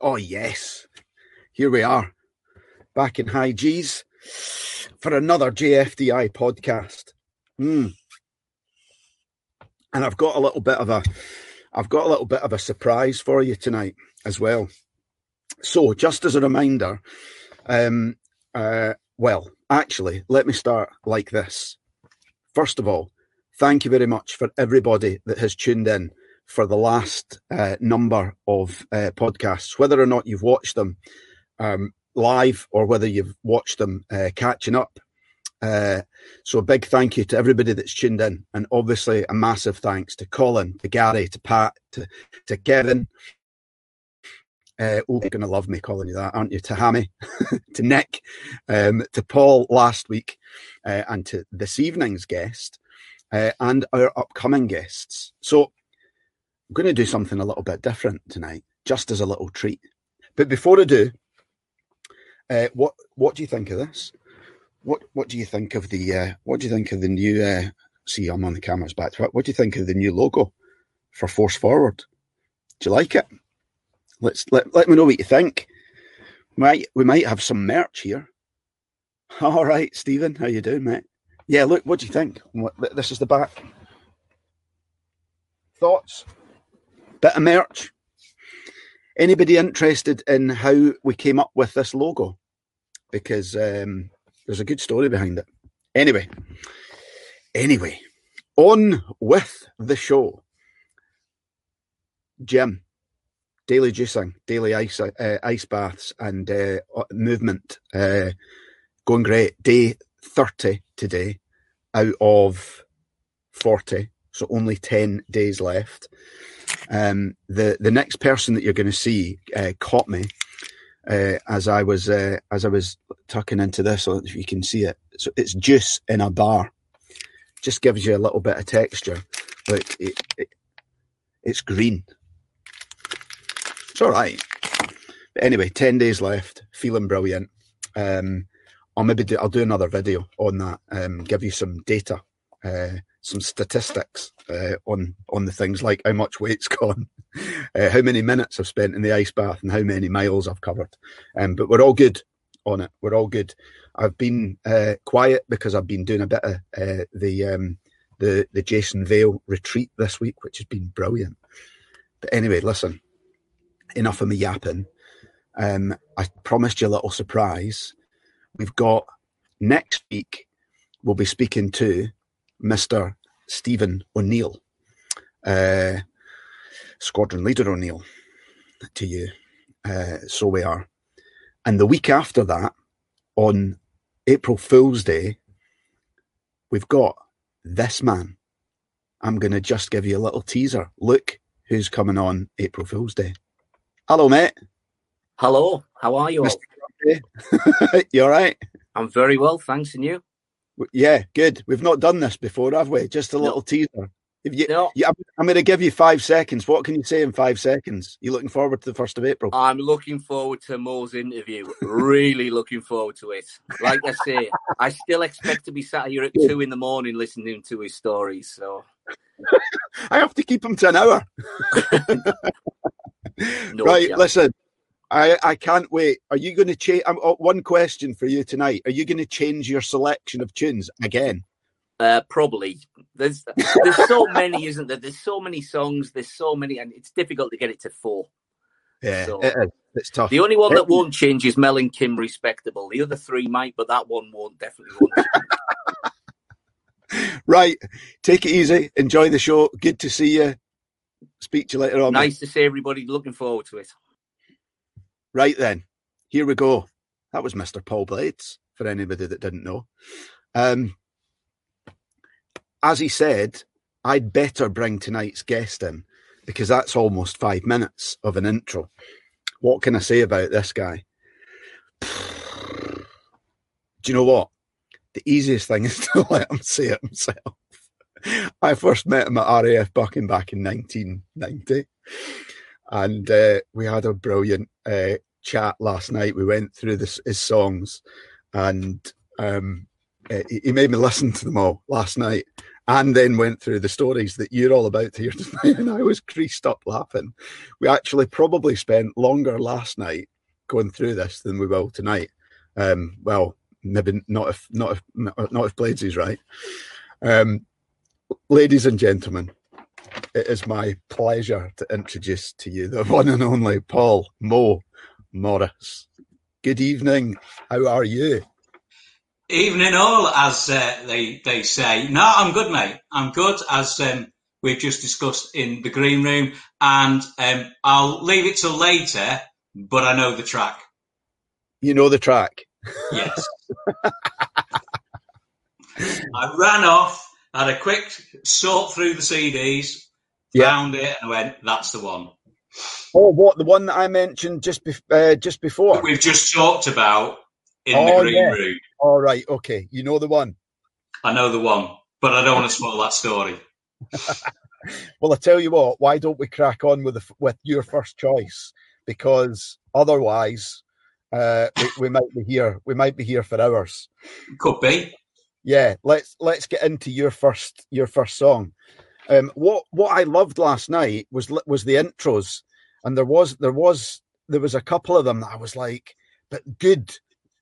Oh, yes. Here we are, back in high G's for another JFDI podcast. And I've got a little bit of a surprise for you tonight as well. So just as a reminder, well, actually, let me start like this. First of all, thank you very much for everybody that has tuned in for the last number of podcasts, whether or not you've watched them live or whether you've watched them catching up. So a big thank you to everybody that's tuned in, and obviously a massive thanks to Colin, to Gary, to Pat, to Kevin. You're going to love me calling you that, aren't you? To Hammy, to Nick, to Paul last week, and to this evening's guest and our upcoming guests. So I'm going to do something a little bit different tonight, just as a little treat. But before I do, what do you think of this? What do you think of the new? See, I'm on the camera's back. What do you think of the new logo for Force Forward? Do you like it? Let me know what you think. We might have some merch here. All right, Stephen, how you doing, mate? Yeah, look, what do you think? This is the back. Thoughts? Bit of merch. Anybody interested in how we came up with this logo? Because there's a good story behind it. Anyway, on with the show. Jim. Daily juicing, daily ice baths and movement going great. Day 30 today out of 40, so only 10 days left. The next person that you're going to see caught me as I was tucking into this, so you can see it. So it's juice in a bar. Just gives you a little bit of texture. Look, it's green. It's all right. But anyway, 10 days left. Feeling brilliant. I'll do another video on that. Give you some data, some statistics on the things like how much weight's gone, how many minutes I've spent in the ice bath, and how many miles I've covered. But we're all good on it. We're all good. I've been quiet because I've been doing a bit of the Jason Vale retreat this week, which has been brilliant. But anyway, listen. Enough of me yapping. I promised you a little surprise. We've got next week, we'll be speaking to Mr. Stephen O'Neill, Squadron Leader O'Neill, to you. So we are. And the week after that, on April Fool's Day, we've got this man. I'm going to just give you a little teaser. Look who's coming on April Fool's Day. Hello, mate. Hello. How are you all? You all right? I'm very well, thanks. And you? Yeah, good. We've not done this before, have we? Just a little teaser. I'm going to give you 5 seconds. What can you say in 5 seconds? You looking forward to the 1st of April? I'm looking forward to Mo's interview. Really looking forward to it. Like I say, I still expect to be sat here at 2 in the morning listening to his stories. So I have to keep him to an hour. No, right, listen, I can't wait. Are you going to change? One question for you tonight. Are you going to change your selection of tunes again? Probably. There's so many, isn't there? There's so many songs. There's so many, and it's difficult to get it to four. Yeah, so, it's tough. The only one that won't change is Mel and Kim Respectable. The other three might, but that one won't change. Right, take it easy. Enjoy the show. Good to see you. Speak to you later on. Nice to see everybody. Looking forward to it. Right then, here we go. That was Mr. Paul Blades, for anybody that didn't know. As he said, I'd better bring tonight's guest in, because that's almost 5 minutes of an intro. What can I say about this guy? Do you know what? The easiest thing is to let him say it himself. I first met him at RAF Buckingham back in 1990, and we had a brilliant chat last night. We went through his songs, and he made me listen to them all last night, and then went through the stories that you're all about to hear tonight, and I was creased up laughing. We actually probably spent longer last night going through this than we will tonight. Well, maybe not if Blades is right. Ladies and gentlemen, it is my pleasure to introduce to you the one and only Paul Mo Morris. Good evening. How are you? Evening all, as they say. No, I'm good, mate. I'm good, as we've just discussed in the green room. And I'll leave it till later, but I know the track. You know the track? Yes. I ran off, had a quick sort through the CDs, found it, and I went, that's the one. Oh, what, the one that I mentioned just before? That we've just talked about in the green room. All right, okay. You know the one? I know the one, but I don't want to spoil that story. Well, I tell you what, why don't we crack on with your first choice? Because otherwise, we might be here for hours. Could be. Yeah, let's get into your first song. What I loved last night was the intros, and there was a couple of them that I was like, but good,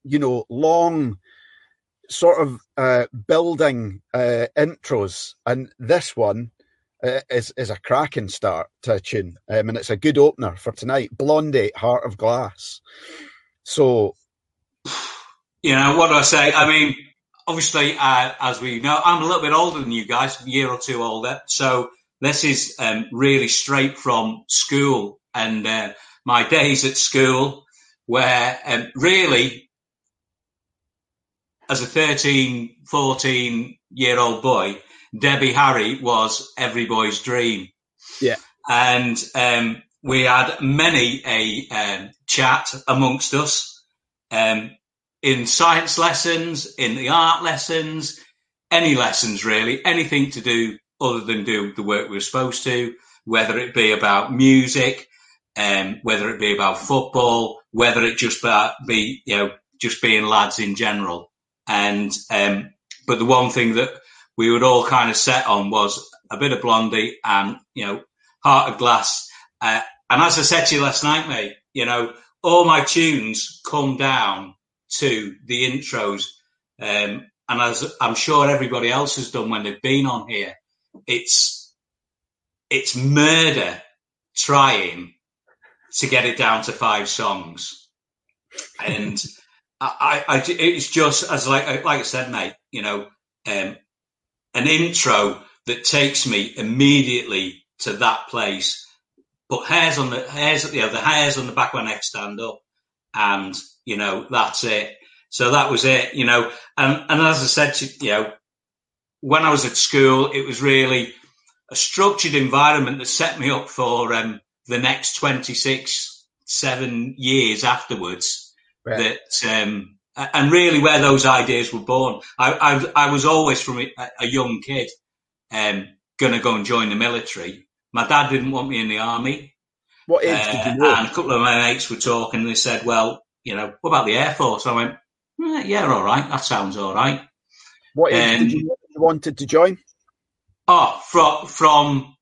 you know, long sort of building intros, and this one is a cracking start to a tune, and it's a good opener for tonight. Blondie, Heart of Glass. So, you know, what do I say? I mean, obviously, as we know, I'm a little bit older than you guys, a year or two older. So this is really straight from school and my days at school, where really, as a 13, 14-year-old boy, Debbie Harry was every boy's dream. Yeah. And we had many a chat amongst us. In science lessons, in the art lessons, any lessons really, anything to do other than do the work we were supposed to, whether it be about music, whether it be about football, whether it just be, you know, just being lads in general. And but the one thing that we would all kind of set on was a bit of Blondie and, you know, Heart of Glass. And as I said to you last night, mate, you know, all my tunes come down to the intros, and as I'm sure everybody else has done when they've been on here, it's murder trying to get it down to 5 songs. And it's just, as like I said, mate, you know, an intro that takes me immediately to that place. But the hairs on the back of my neck stand up, and you know, that's it. So that was it, you know. And as I said to you, know, when I was at school, it was really a structured environment that set me up for the next 7 years afterwards. Right. That and really where those ideas were born. I was always, from a young kid, going to go and join the military. My dad didn't want me in the army. What age did you know? And a couple of my mates were talking, and they said, well, you know, what about the Air Force? I went, yeah, all right. That sounds all right. What age did you wanted to join? Oh, from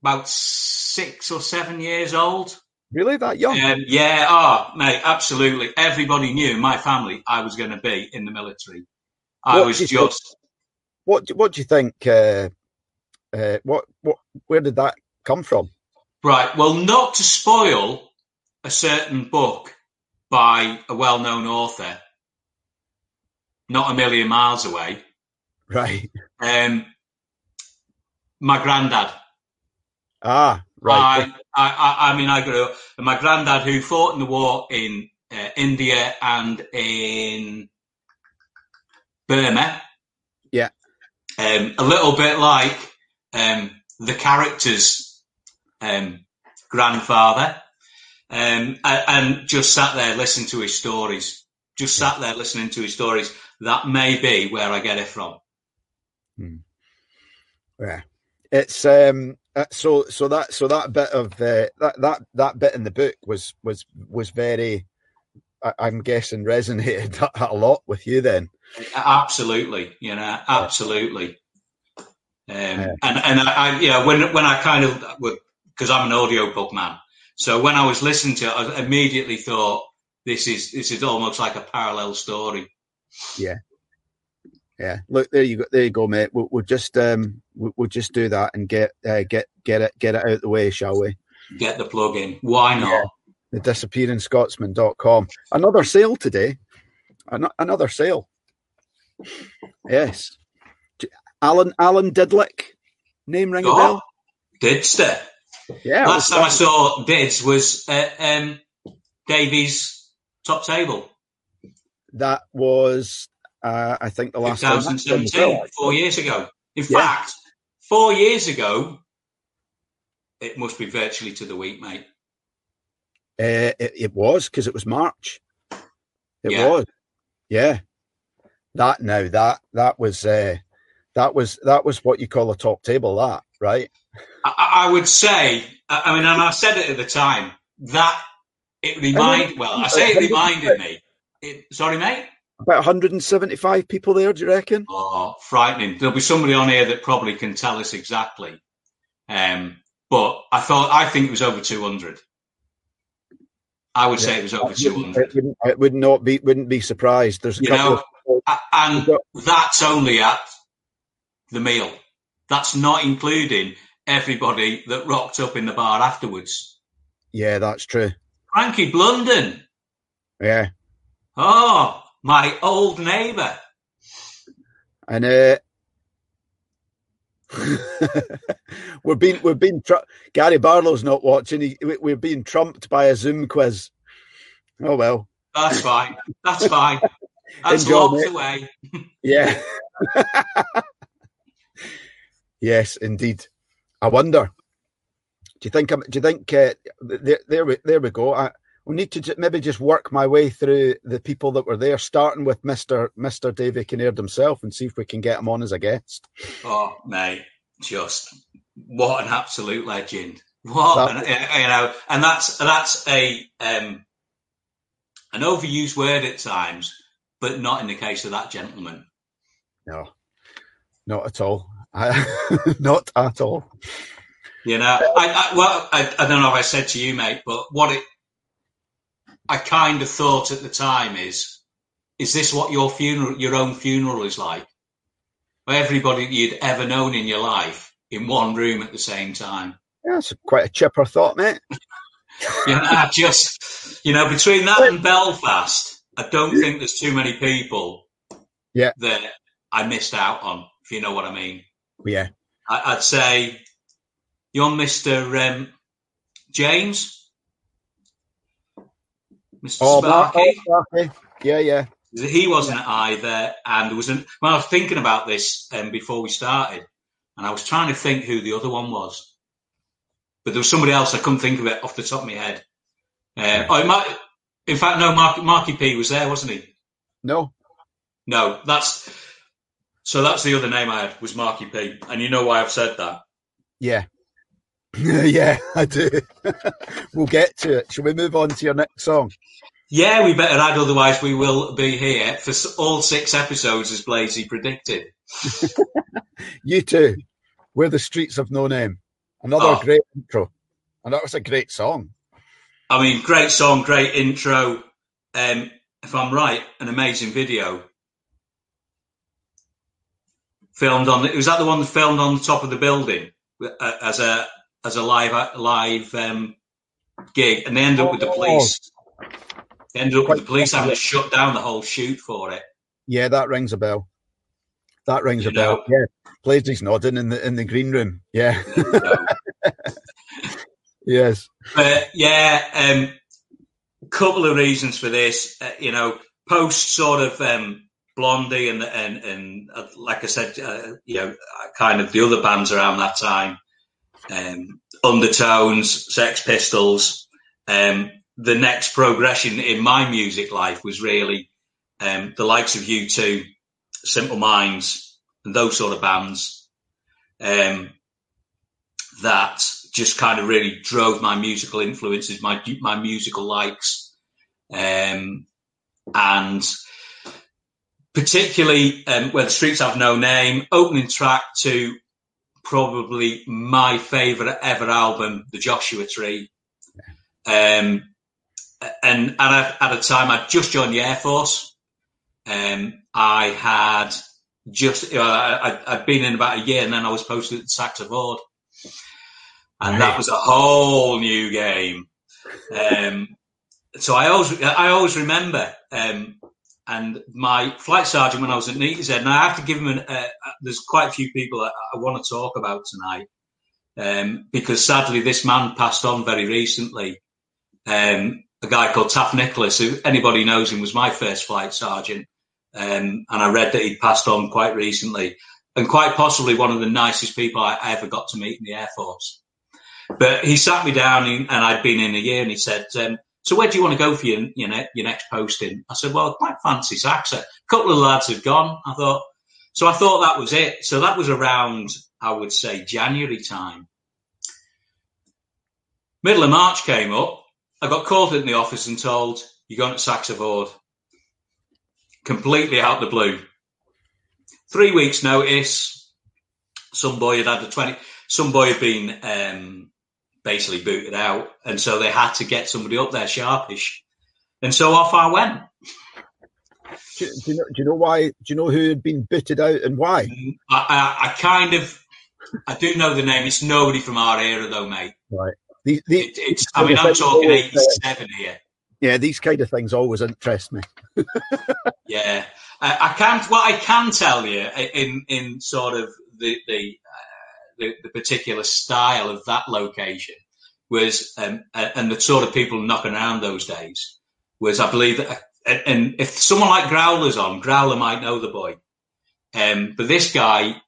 about 6 or 7 years old. Really? That young? Yeah. Oh, mate, absolutely. Everybody knew in my family I was going to be in the military. What do you think? Where did that come from? Right. Well, not to spoil a certain book by a well-known author, not a million miles away. Right. My granddad. Ah, right. I mean, I grew up, and my granddad, who fought in the war in India and in Burma. Yeah. A little bit like the character's grandfather. And just sat there listening to his stories. That may be where I get it from. Hmm. Yeah, it's so that bit of that bit in the book was very, I'm guessing, resonated a lot with you then. Absolutely, you know, absolutely. Because I'm an audiobook man, so when I was listening to it, I immediately thought this is almost like a parallel story. Yeah. Yeah, look, there you go, mate. We'll just do that and get it out the way, shall we? Get the plug in. Why not? Yeah. The disappearingscotsman.com. Another sale today. Another sale. Yes. Alan Diddlick. Name ring a bell? Didster. Yeah. Last time I saw Dids was at Davies' top table. That was. I think the last 2017, time. 4 years ago. In fact, 4 years ago, it must be virtually to the week, mate. It was, because it was March. It was. Yeah. That was what you call a top table, that, right? I would say, I mean, and I said it at the time, that it reminded, well, I say it reminded me. Sorry, mate? About 175 people there, do you reckon? Oh, frightening. There'll be somebody on here that probably can tell us exactly. But I think it was over 200. I would say it was over 200. I wouldn't be surprised. There's that's only at the meal. That's not including everybody that rocked up in the bar afterwards. Yeah, that's true. Frankie Blunden. Yeah. Oh, my old neighbour. And we're being Gary Barlow's not watching. We're being trumped by a Zoom quiz. Oh well, that's fine. That's fine. That's locked away. Yeah. Yes, indeed. I wonder. Do you think? There we go. We need to maybe just work my way through the people that were there, starting with Mr. Davy Kinnaird himself, and see if we can get him on as a guest. Oh, mate, just what an absolute legend! And that's a an overused word at times, but not in the case of that gentleman. No, not at all. Not at all. You know, I don't know if I said to you, mate, but I kind of thought at the time is this what your own funeral is like? Everybody you'd ever known in your life in one room at the same time. Yeah, that's quite a chipper thought, mate. Between that and Belfast, I don't think there's too many people that I missed out on, if you know what I mean. Yeah. I'd say you're Mr. James. Mr. Sparky. Sparky. Yeah. He wasn't either. And there was I was thinking about this before we started, and I was trying to think who the other one was. But there was somebody else, I couldn't think of it off the top of my head. Marky P was there, wasn't he? No, that's the other name I had, was Marky P. And you know why I've said that? Yeah. Yeah, I do. We'll get to it. Shall we move on to your next song? Yeah, we better add, otherwise we will be here for all 6 episodes, as Bladesy predicted. U2, We're the Streets of No Name. Another great intro. And that was a great song. I mean, great song, great intro. If I'm right, an amazing video. Was that the one filmed on the top of the building as a live gig, and they end up with the police. They end up with the police having to shut down the whole shoot for it. Yeah, that rings a bell. That rings a bell. Yeah, Bladesy's nodding in the green room. Yeah. Yes. But yeah, couple of reasons for this. Post sort of Blondie and like I said, kind of the other bands around that time. Undertones, Sex Pistols. The next progression in my music life was really the likes of U2, Simple Minds, and those sort of bands that just kind of really drove my musical influences, my musical likes, and particularly Where the Streets Have No Name, opening track to probably my favourite ever album, The Joshua Tree. And at the time, I'd just joined the Air Force. I had just, I'd been in about a year, and then I was posted at Saxa Vord. And that was a whole new game. So I always remember, and my flight sergeant when I was at Neaton said, and I have to give him there's quite a few people I want to talk about tonight, because sadly this man passed on very recently, a guy called Taff Nicholas, who anybody knows him was my first flight sergeant, and I read that he'd passed on quite recently, and quite possibly one of the nicest people I ever got to meet in the Air Force. But he sat me down, and I'd been in a year, and he said, so where do you want to go for your next posting? I said, well, I quite fancy Saxa. A couple of lads had gone, I thought. So I thought that was it. So that was around, I would say, January time. Middle of March came up. I got called in the office and told, you're going to Saxa Vord. Completely out of the blue. 3 weeks notice. Some boy had been basically booted out, and so they had to get somebody up there sharpish, and so off I went. Do you know why? Do you know who had been booted out and why? I do know the name. It's nobody from our era, though, mate. Right. I'm talking 87 here. Yeah, these kind of things always interest me. Yeah, I can't. What I can tell you in sort of the particular style of that location was, and the sort of people knocking around those days was, I believe, and if someone like Growler's on, Growler might know the boy. But this guy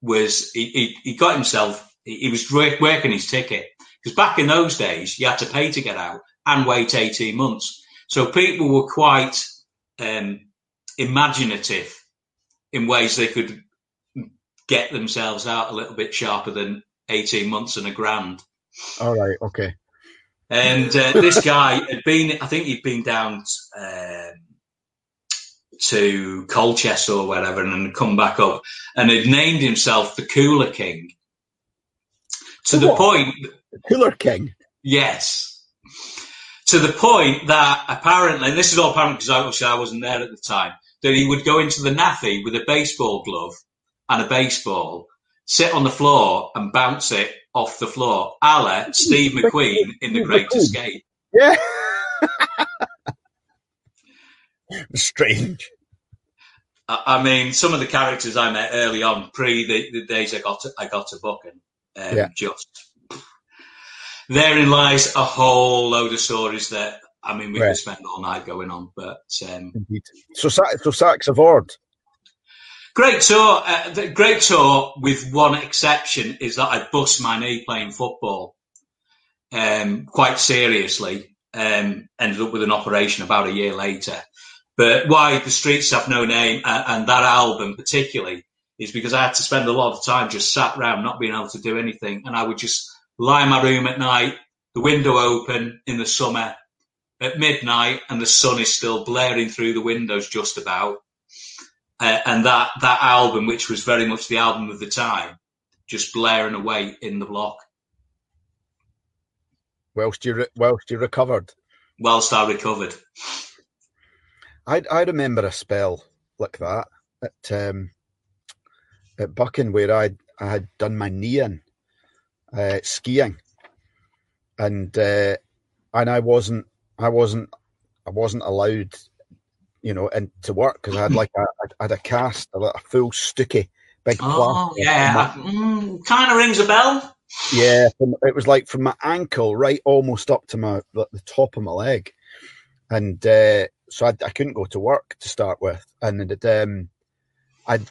was, he got himself, he was working his ticket. Because back in those days, you had to pay to get out and wait 18 months. So people were quite imaginative in ways they could get themselves out a little bit sharper than 18 months and £1,000. All right, okay. And this guy had been, I think he'd been down to Colchester or wherever, and then come back up, and had named himself the Cooler King. Cooler King? Yes. To the point that apparently, and this is all apparent because obviously I wasn't there at the time, that he would go into the naffy with a baseball glove and a baseball, sit on the floor and bounce it off the floor, a la Steve McQueen in The Great Escape. Yeah. Strange. I mean, some of the characters I met early on, pre the days I got to Buckingham, just therein lies a whole load of stories that, I mean, we could spend all night going on. But indeed. So Saxa Vord. Great tour. The great tour, with one exception, is that I bust my knee playing football quite seriously. Ended up with an operation about a year later. But why the streets have no name, and that album particularly, is because I had to spend a lot of time just sat round, not being able to do anything. And I would just lie in my room at night, the window open in the summer, at midnight, and the sun is still blaring through the windows just about. And that album, which was very much the album of the time, just blaring away in the block. Whilst you recovered? Whilst I recovered. I remember a spell like that at Buckingham, where I had done my knee in skiing, and I wasn't allowed, and to work, because I had a cast, a full stooky, big plaster. Oh, yeah. Kind of rings a bell. Yeah, it was like from my ankle right almost up to the top of my leg. And so I couldn't go to work to start with. And I'd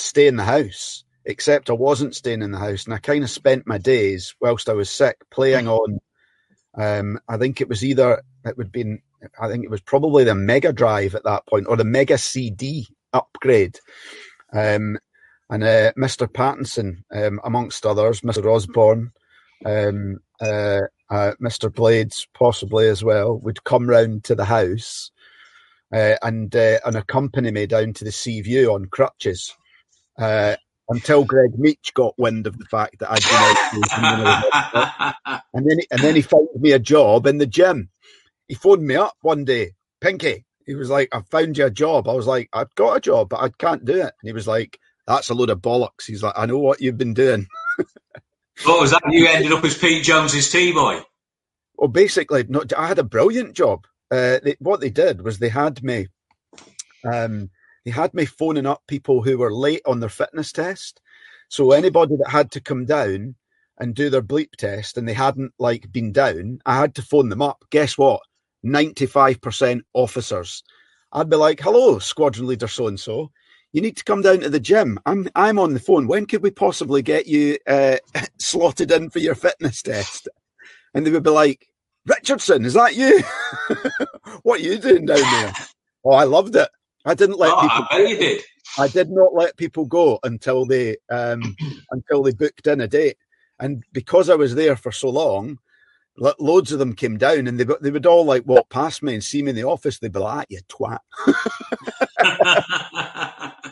stay in the house, except I wasn't staying in the house. And I kind of spent my days whilst I was sick playing on, I think it was probably the Mega Drive at that point, or the Mega CD upgrade. And Mr. Pattinson, amongst others, Mr. Osborne, Mr. Blades possibly as well, would come round to the house and accompany me down to the Sea View on crutches until Greg Meach got wind of the fact that I'd been out. and then he found me a job in the gym. He phoned me up one day, Pinky. He was like, I found you a job. I was like, I've got a job, but I can't do it. And he was like, that's a load of bollocks. He's like, I know what you've been doing. What was that? You ended up as Pete Jones's tea boy? Well, basically, no, I had a brilliant job. What they did was they had me phoning up people who were late on their fitness test. So anybody that had to come down and do their bleep test and they hadn't like been down, I had to phone them up. Guess what? 95% officers. I'd be like, hello, squadron leader so-and-so. You need to come down to the gym. I'm on the phone. When could we possibly get you slotted in for your fitness test? And they would be like, Richardson, is that you? What are you doing down there? Oh, I loved it. I didn't let people. I bet you did. I did not let people go until they booked in a date. And because I was there for so long, loads of them came down, and they would all like walk past me and see me in the office. They'd be like, ah, "You twat."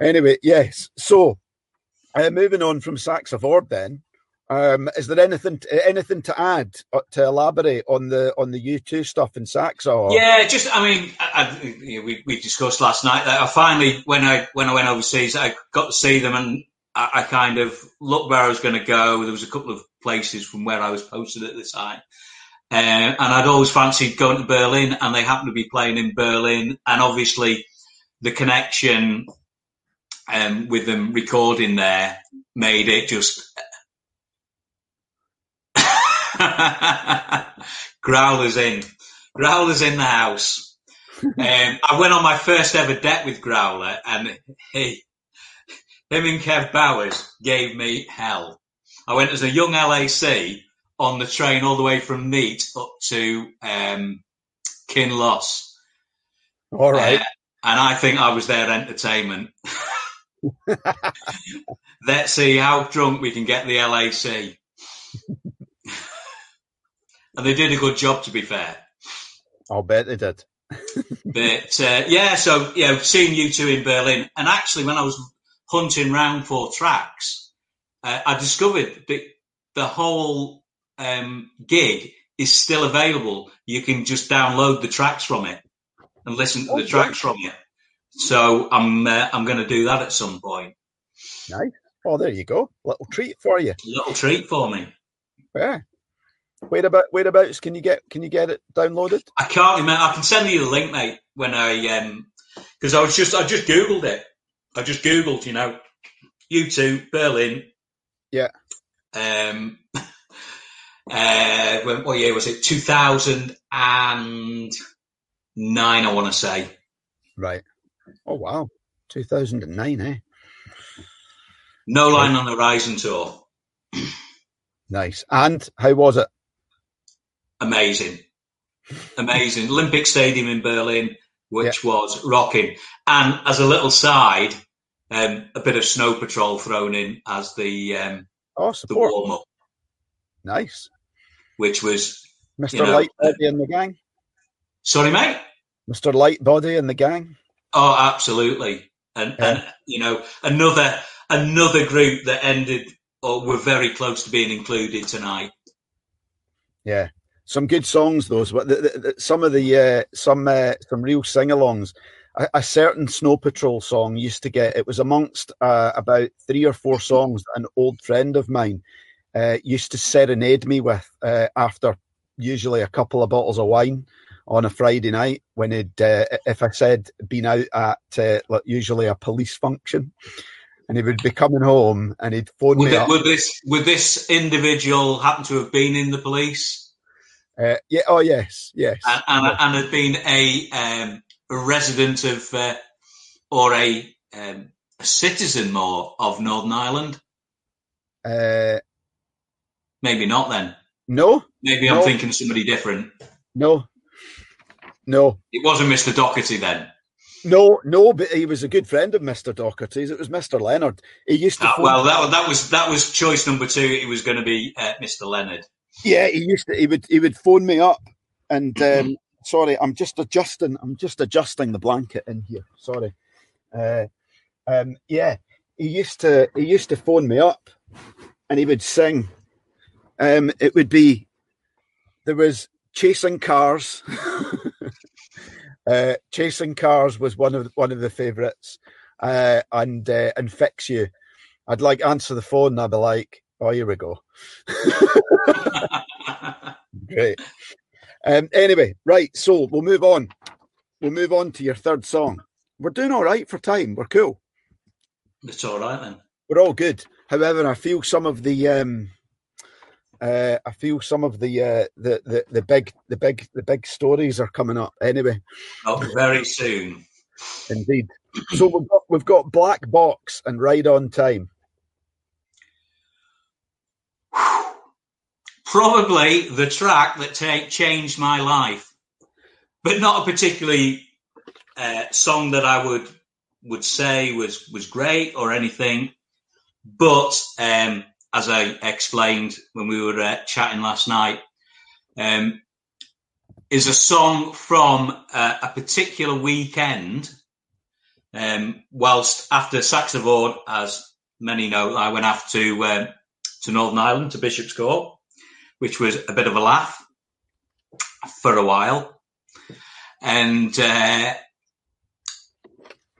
Anyway, yes. So, moving on from Saxa Vord, then, is there anything to add to elaborate on the U2 stuff in Saxa? Or? Yeah, just we discussed last night that I finally, when I went overseas, I got to see them and. I kind of looked where I was going to go. There was a couple of places from where I was posted at the time. And I'd always fancied going to Berlin, and they happened to be playing in Berlin. And obviously the connection with them recording there made it just... Growler's in. Growler's in the house. I went on my first ever date with Growler, and him and Kev Bowers gave me hell. I went as a young LAC on the train all the way from Neat up to Kinloss. All right. And I think I was their entertainment. Let's see how drunk we can get the LAC. And they did a good job, to be fair. I'll bet they did. But, seeing you two in Berlin. And actually, when I was hunting round for tracks, I discovered that the whole gig is still available. You can just download the tracks from it and listen to the tracks from it. So I'm going to do that at some point. Nice. Oh, there you go. Little treat for you. Little treat for me. Yeah. Whereabouts can you get it downloaded? I can't remember. I can send you the link, mate. When because I just googled it. I just googled, U2 Berlin. Yeah. What year was it? 2009, I want to say. Right. Oh wow, 2009, eh? No Line on the Horizon tour. Nice. And how was it? Amazing. Olympic Stadium in Berlin. Which was rocking. And as a little side, a bit of Snow Patrol thrown in as the warm-up. Nice. Which was... Mr. Lightbody and the gang? Sorry, mate? Mr. Lightbody and the gang? Oh, absolutely. And another group that ended or were very close to being included tonight. Yeah. Some good songs, those. But some real sing-alongs. A certain Snow Patrol song used to get. It was amongst about 3 or 4 songs that an old friend of mine used to serenade me with after usually a couple of bottles of wine on a Friday night when he'd, if I said, been out at usually a police function, and he would be coming home and he'd phone me up. Would this individual happen to have been in the police? Yes. And had been a resident of, or a citizen more of Northern Ireland? Maybe not then. No. Maybe I'm thinking somebody different. No. It wasn't Mr. Doherty then. No, but he was a good friend of Mr. Doherty's. It was Mr. Leonard. He used to. That was choice number 2. It was going to be Mr. Leonard. Yeah, he would phone me up and sorry, I'm just adjusting the blanket in here. Sorry. Yeah, he used to phone me up, and he would sing. It would be, there was Chasing Cars. Chasing Cars was one of the favourites, and Fix You. I'd like answer the phone, and I'd be like, "Oh, here we go." Great. Anyway, right. So we'll move on. We'll move on to your third song. We're doing all right for time. We're cool. It's all right then. We're all good. However, I feel some of the big stories are coming up. Anyway, oh, very soon. Indeed. So we've got Black Box and Ride on Time. Probably the track that changed my life, but not a particularly song that I would say was great or anything. But as I explained when we were chatting last night, is a song from a particular weekend. Whilst after Saxa Vord, as many know, I went off to Northern Ireland to Bishop's Court, which was a bit of a laugh for a while. And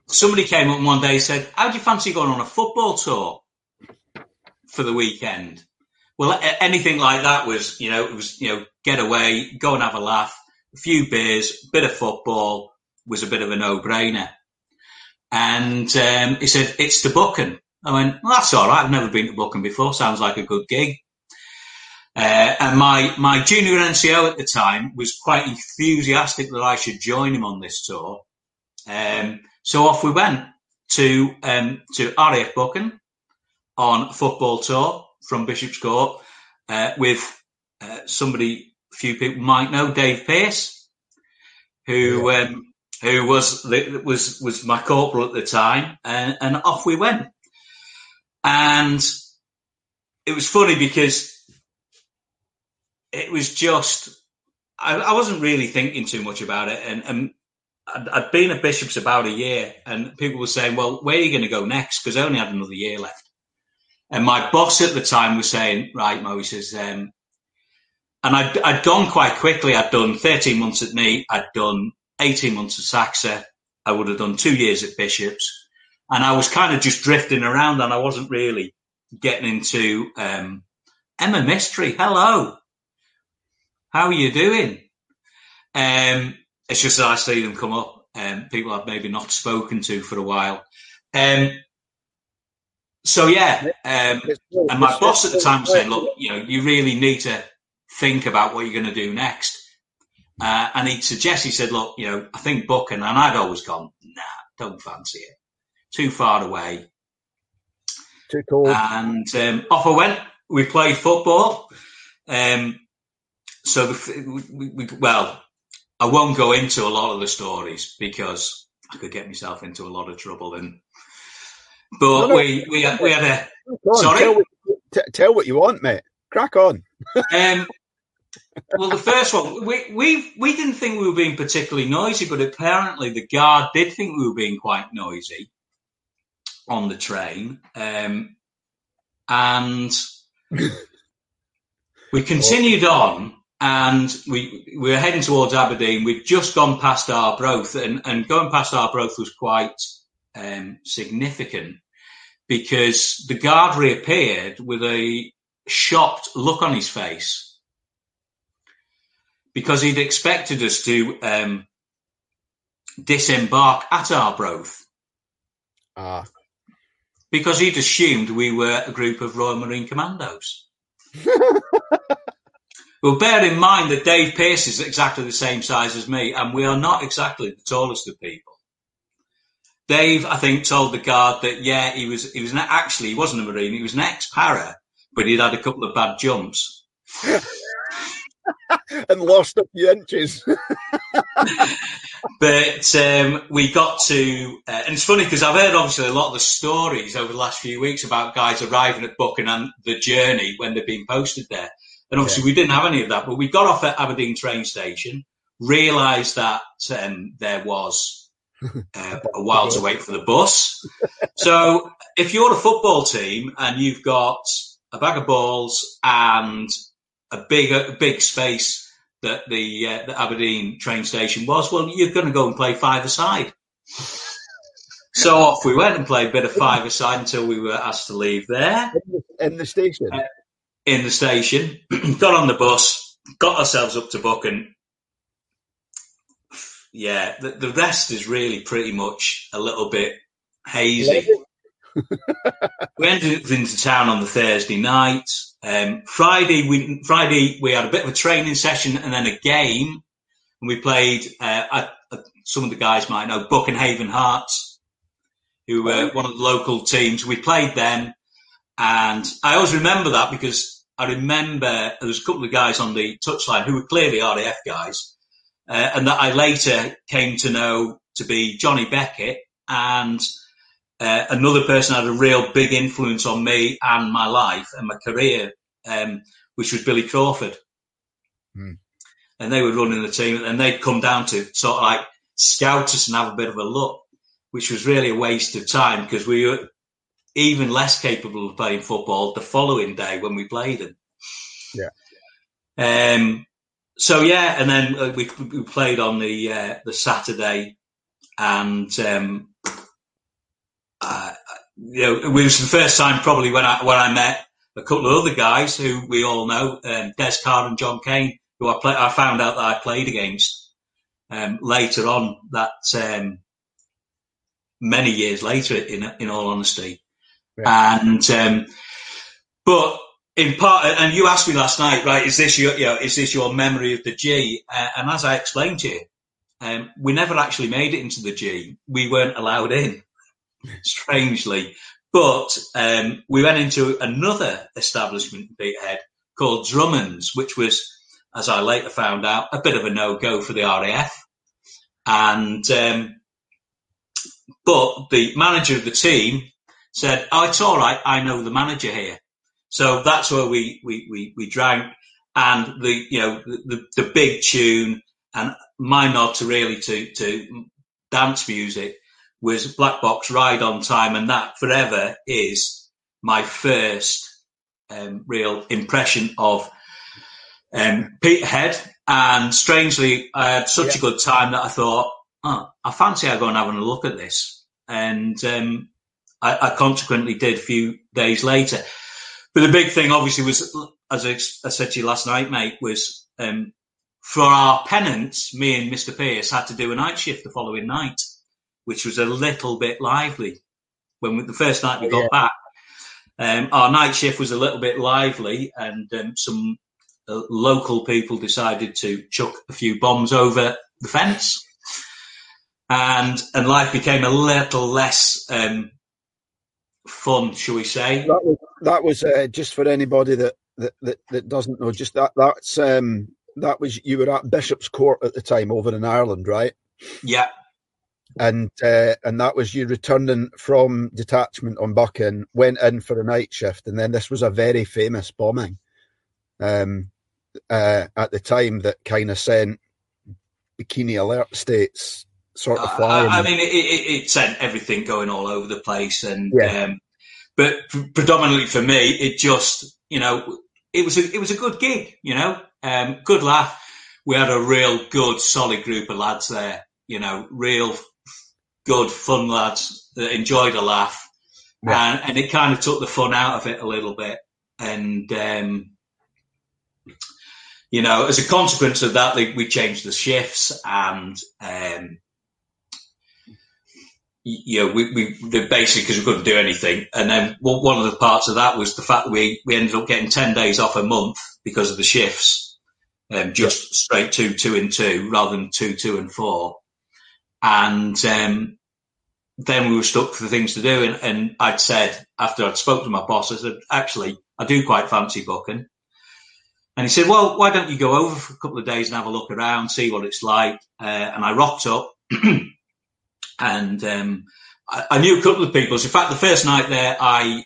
somebody came up one day and said, "How do you fancy going on a football tour for the weekend?" Well, anything like that was, get away, go and have a laugh, a few beers, bit of football was a bit of a no-brainer. And he said, "It's to Buchan." I went, "Well, that's all right. I've never been to Buchan before. Sounds like a good gig." And my junior NCO at the time was quite enthusiastic that I should join him on this tour. So off we went to RAF Buckingham on a football tour from Bishop's Court with somebody a few people might know, Dave Pierce, who was my corporal at the time, and off we went. And it was funny because it was just, I wasn't really thinking too much about it. And I'd been at Bishop's about a year, and people were saying, "Well, where are you going to go next?" Because I only had another year left. And my boss at the time was saying, "Right, Mo," he says, and I'd gone quite quickly. I'd done 13 months at Knee. I'd done 18 months at Saxa. I would have done 2 years at Bishop's. And I was kind of just drifting around, and I wasn't really getting into Emma Mystery. Hello. How are you doing? It's just that I see them come up, people I've maybe not spoken to for a while. And my boss at the time was saying, "Look, you really need to think about what you're going to do next." And he'd suggest, he said, "Look, I think Buchan," and I'd always gone, "Nah, don't fancy it. Too far away. Too cold." And off I went. We played football. So, I won't go into a lot of the stories because I could get myself into a lot of trouble. We had a... Sorry? Tell what you want, mate. Crack on. Well, the first one, we didn't think we were being particularly noisy, but apparently the guard did think we were being quite noisy on the train. And... We continued on, and we were heading towards Aberdeen. We'd just gone past Arbroath, and going past Arbroath was quite significant because the guard reappeared with a shocked look on his face because he'd expected us to disembark at Arbroath because he'd assumed we were a group of Royal Marine Commandos. Well, bear in mind that Dave Pierce is exactly the same size as me, and we are not exactly the tallest of people. Dave, I think, told the guard that he wasn't a Marine, he was an ex-para, but he'd had a couple of bad jumps and lost a few inches. But we got to, and it's funny because I've heard obviously a lot of the stories over the last few weeks about guys arriving at Buckingham and the journey when they've been posted there. And obviously we didn't have any of that, but we got off at Aberdeen train station, realised that there was a while to wait for the bus. So if you're a football team and you've got a bag of balls and a big space that the Aberdeen train station was, well, you're going to go and play five-a-side. So off we went and played a bit of five-a-side until we were asked to leave there. In the station? In the station. Got on the bus, got ourselves up to Buchan. Yeah, the rest is really pretty much a little bit hazy. We ended into town on the Thursday night. Friday we had a bit of a training session and then a game, and we played. Some of the guys might know Buckenhaven Hearts, who were one of the local teams. We played them, and I always remember that because I remember there was a couple of guys on the touchline who were clearly RAF guys, and that I later came to know to be Johnny Beckett and. Another person had a real big influence on me and my life and my career, which was Billy Crawford. Mm. And they were running the team, and they'd come down to sort of like scout us and have a bit of a look, which was really a waste of time because we were even less capable of playing football the following day when we played them. Yeah. And then we played on the Saturday, and. It was the first time probably when I met a couple of other guys who we all know, Des Carr and John Kane, who I found out that I played against later on. That many years later, in all honesty, yeah. And but in part, and you asked me last night, right? Is this your memory of the G? And as I explained to you, we never actually made it into the G. We weren't allowed in. Strangely, but we went into another establishment in Peterhead called Drummond's, which was, as I later found out, a bit of a no-go for the RAF. And but the manager of the team said, "Oh, it's all right. I know the manager here." So that's where we drank, and the big tune and my nod to really to dance music. Was Black Box, Ride on Time, and that forever is my first real impression of Peterhead. And strangely, I had such a good time that I thought, I fancy I go and have a look at this. And I consequently did a few days later. But the big thing, obviously, was, as I said to you last night, mate, was for our penance, me and Mr. Pierce had to do a night shift the following night. Which was a little bit lively. The first night we got back, our night shift was a little bit lively, and some local people decided to chuck a few bombs over the fence, and life became a little less fun, shall we say? That was just for anybody that doesn't know. Just that was you were at Bishop's Court at the time over in Ireland, right? Yeah. And that was you returning from detachment on Buchan, went in for a night shift, and then this was a very famous bombing at the time that kind of sent Bikini Alert states sort of flying. I mean, it sent everything going all over the place, and but predominantly for me, it just it was a good gig, good laugh. We had a real good solid group of lads there, real. Good fun lads that enjoyed a laugh, and it kind of took the fun out of it a little bit. And as a consequence of that, we changed the shifts, and we basically, because we couldn't do anything. And then one of the parts of that was the fact that we ended up getting 10 days off a month because of the shifts, just straight 2, 2 and 2 rather than 2, 2 and 4. And then we were stuck for things to do. And I'd said, after I'd spoke to my boss, I said, actually, I do quite fancy Buchan. And he said, well, why don't you go over for a couple of days and have a look around, see what it's like. And I rocked up. And I knew a couple of people. So in fact, the first night there, I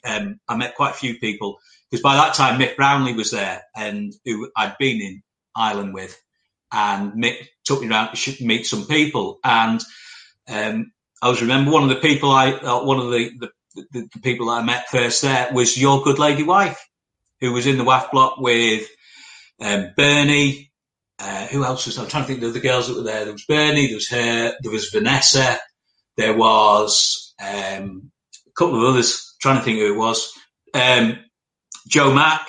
met quite a few people. Because by that time, Mick Brownlee was there, and who I'd been in Ireland with. And Mick took me around to meet some people. And I always remember one of the people the people that I met first there was your good lady wife, who was in the WAF block with Bernie. Who else was there? I'm trying to think of the girls that were there. There was Bernie, there was her, there was Vanessa, there was a couple of others. Trying to think who it was. Joe Mack.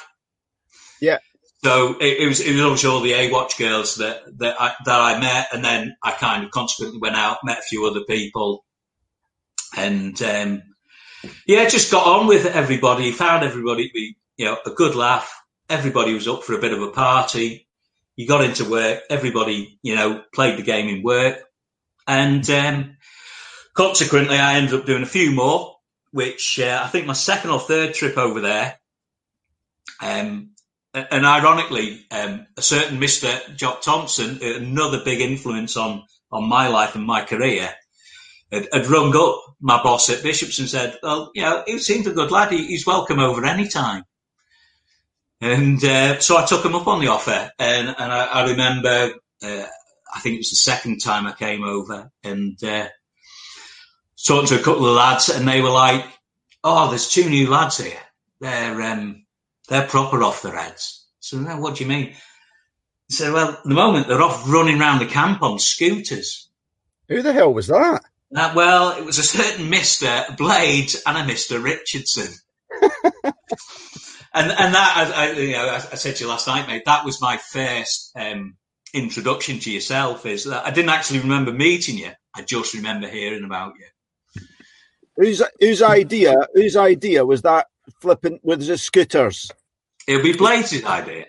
Yeah. So it was obviously all the A-Watch girls that I met, and then I kind of consequently went out, met a few other people, and just got on with everybody. Found everybody to be a good laugh. Everybody was up for a bit of a party. You got into work. Everybody played the game in work, and consequently, I ended up doing a few more. Which I think my second or third trip over there. And ironically, a certain Mr. Jock Thompson, another big influence on my life and my career, had rung up my boss at Bishop's and said, well, he seemed a good lad. He's welcome over any time. And so I took him up on the offer. And I remember, I think it was the second time I came over and talked to a couple of lads, and they were like, oh, there's two new lads here. They're proper off their heads. So now, what do you mean? He said, well, at the moment they're off running around the camp on scooters. Who the hell was that? It was a certain Mr. Blades and a Mr. Richardson. and that, I said to you last night, mate, that was my first introduction to yourself. Is that I didn't actually remember meeting you. I just remember hearing about you. Whose idea was that? Flipping with the scooters. It'll be Blaze's idea.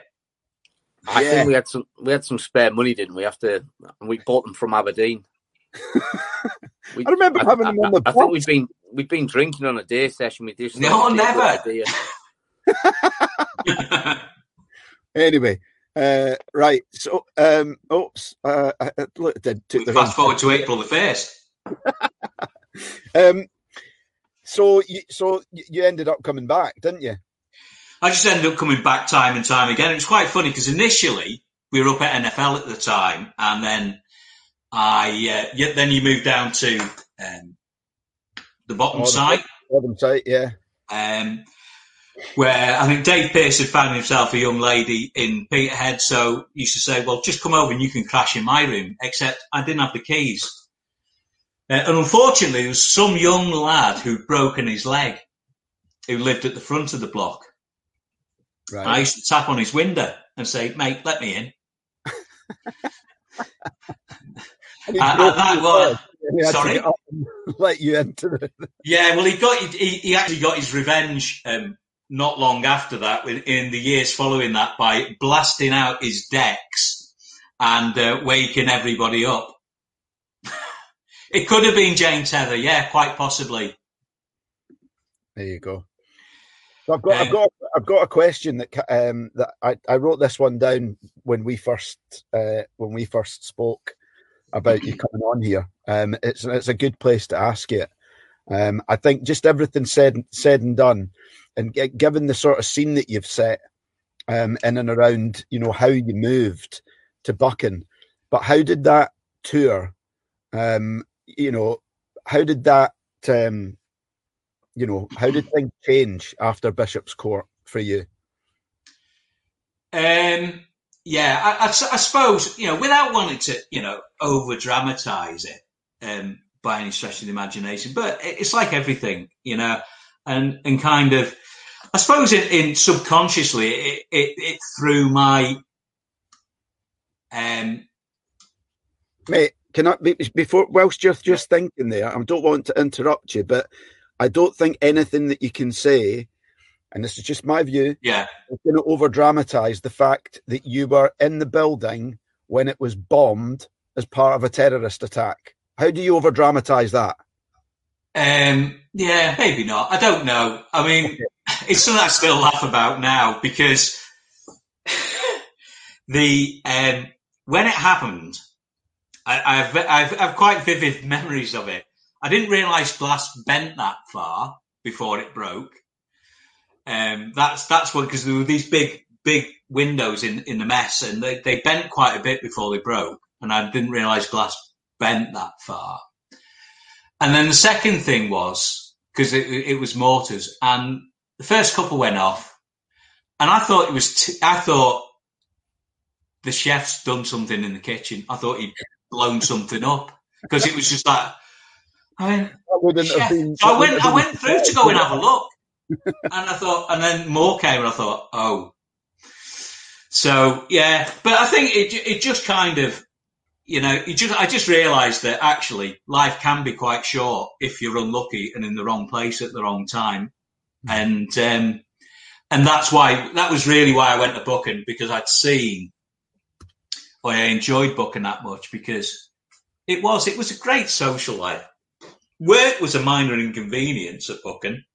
I think we had some spare money, didn't we? We bought them from Aberdeen. I remember having them on the box. I think we'd been drinking on a day session. Never. Anyway, right. So, oops. Look, fast forward to April 1st. So you ended up coming back, didn't you? I just ended up coming back time and time again. It was quite funny because initially we were up at NFL at the time, and then then you moved down to the bottom site. Bottom site, yeah. Where I think Dave Pierce had found himself a young lady in Peterhead, so he used to say, well, just come over and you can crash in my room, except I didn't have the keys. And unfortunately, there was some young lad who'd broken his leg who lived at the front of the block. Right. I used to tap on his window and say, mate, let me in. Sorry. Let you enter. Yeah, well, he actually got his revenge not long after that, in the years following that, by blasting out his decks and waking everybody up. It could have been Jane Tether, yeah, quite possibly. There you go. So I've got a question that I wrote this one down when we first spoke about you coming on here. It's a good place to ask it. I think just everything said and done, and given the sort of scene that you've set in and around, how you moved to Buckingham, but how did that tour? How did things change after Bishop's Court for you? I suppose, without wanting to, over-dramatise it by any stretch of the imagination, but it's like everything, and kind of, I suppose in subconsciously, it threw my... Mate, can I, before, whilst you're just thinking there, I don't want to interrupt you, but I don't think anything that you can say, and this is just my view, is going to over-dramatise the fact that you were in the building when it was bombed as part of a terrorist attack. How do you over-dramatise that? Maybe not. I don't know. I mean, it's something I still laugh about now because when it happened, I have quite vivid memories of it. I didn't realise glass bent that far before it broke. That's what, because there were these big windows in the mess, and they bent quite a bit before they broke, and I didn't realise glass bent that far. And then the second thing was, because it was mortars, and the first couple went off, and I thought it was, I thought the chef's done something in the kitchen. I thought he'd blown something up, because it was just like, I mean, I went through to go and have a look, and I thought, and then more came, and I thought, oh. So yeah, but I think it just kind of, you know, I just realised that actually life can be quite short if you're unlucky and in the wrong place at the wrong time, and that's why that was really why I went to Buckingham, because I enjoyed Buckingham that much, because it was a great social life. Work was a minor inconvenience at Buckingham,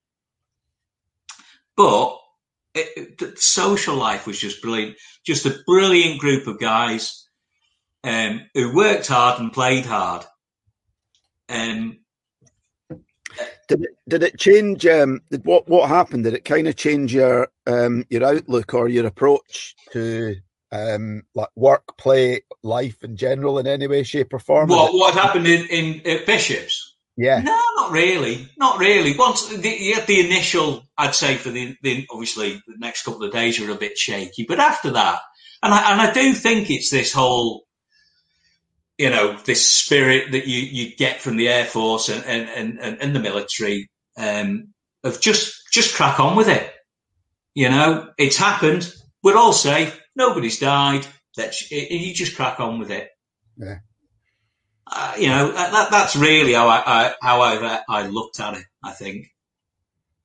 but the social life was just brilliant. Just a brilliant group of guys. Who worked hard and played hard. Did it change? What happened? Did it kind of change your outlook or your approach to like work, play, life in general in any way, shape, or form? What happened in Bishops? Yeah, no, not really. Once you had the initial, I'd say for the obviously the next couple of days were a bit shaky, but after that, and I do think it's this whole, you know, this spirit that you get from the Air Force and the military, of just crack on with it. You know, it's happened. We're all safe. Nobody's died. You just crack on with it. Yeah. You know, that's really how I looked at it, I think.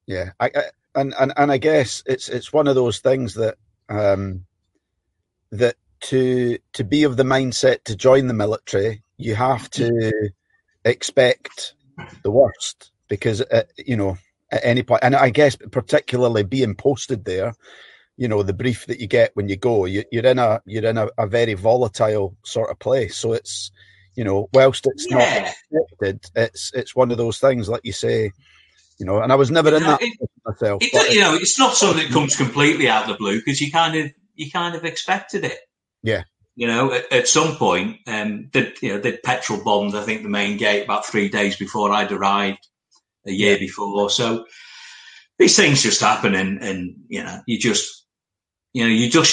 Yeah, I guess it's one of those things that that. To be of the mindset to join the military, you have to expect the worst, because you know, at any point, and I guess particularly being posted there, you know, the brief that you get when you go, you're in a very volatile sort of place. So it's, you know, whilst it's not expected, it's one of those things, like you say, you know. And I was never in that myself. You know, it's not something that comes completely out of the blue, because you kind of expected it. Yeah, you know, at some point, they'd petrol bombed, I think, the main gate about 3 days before I'd arrived, a year before. So these things just happen, and you know, you dust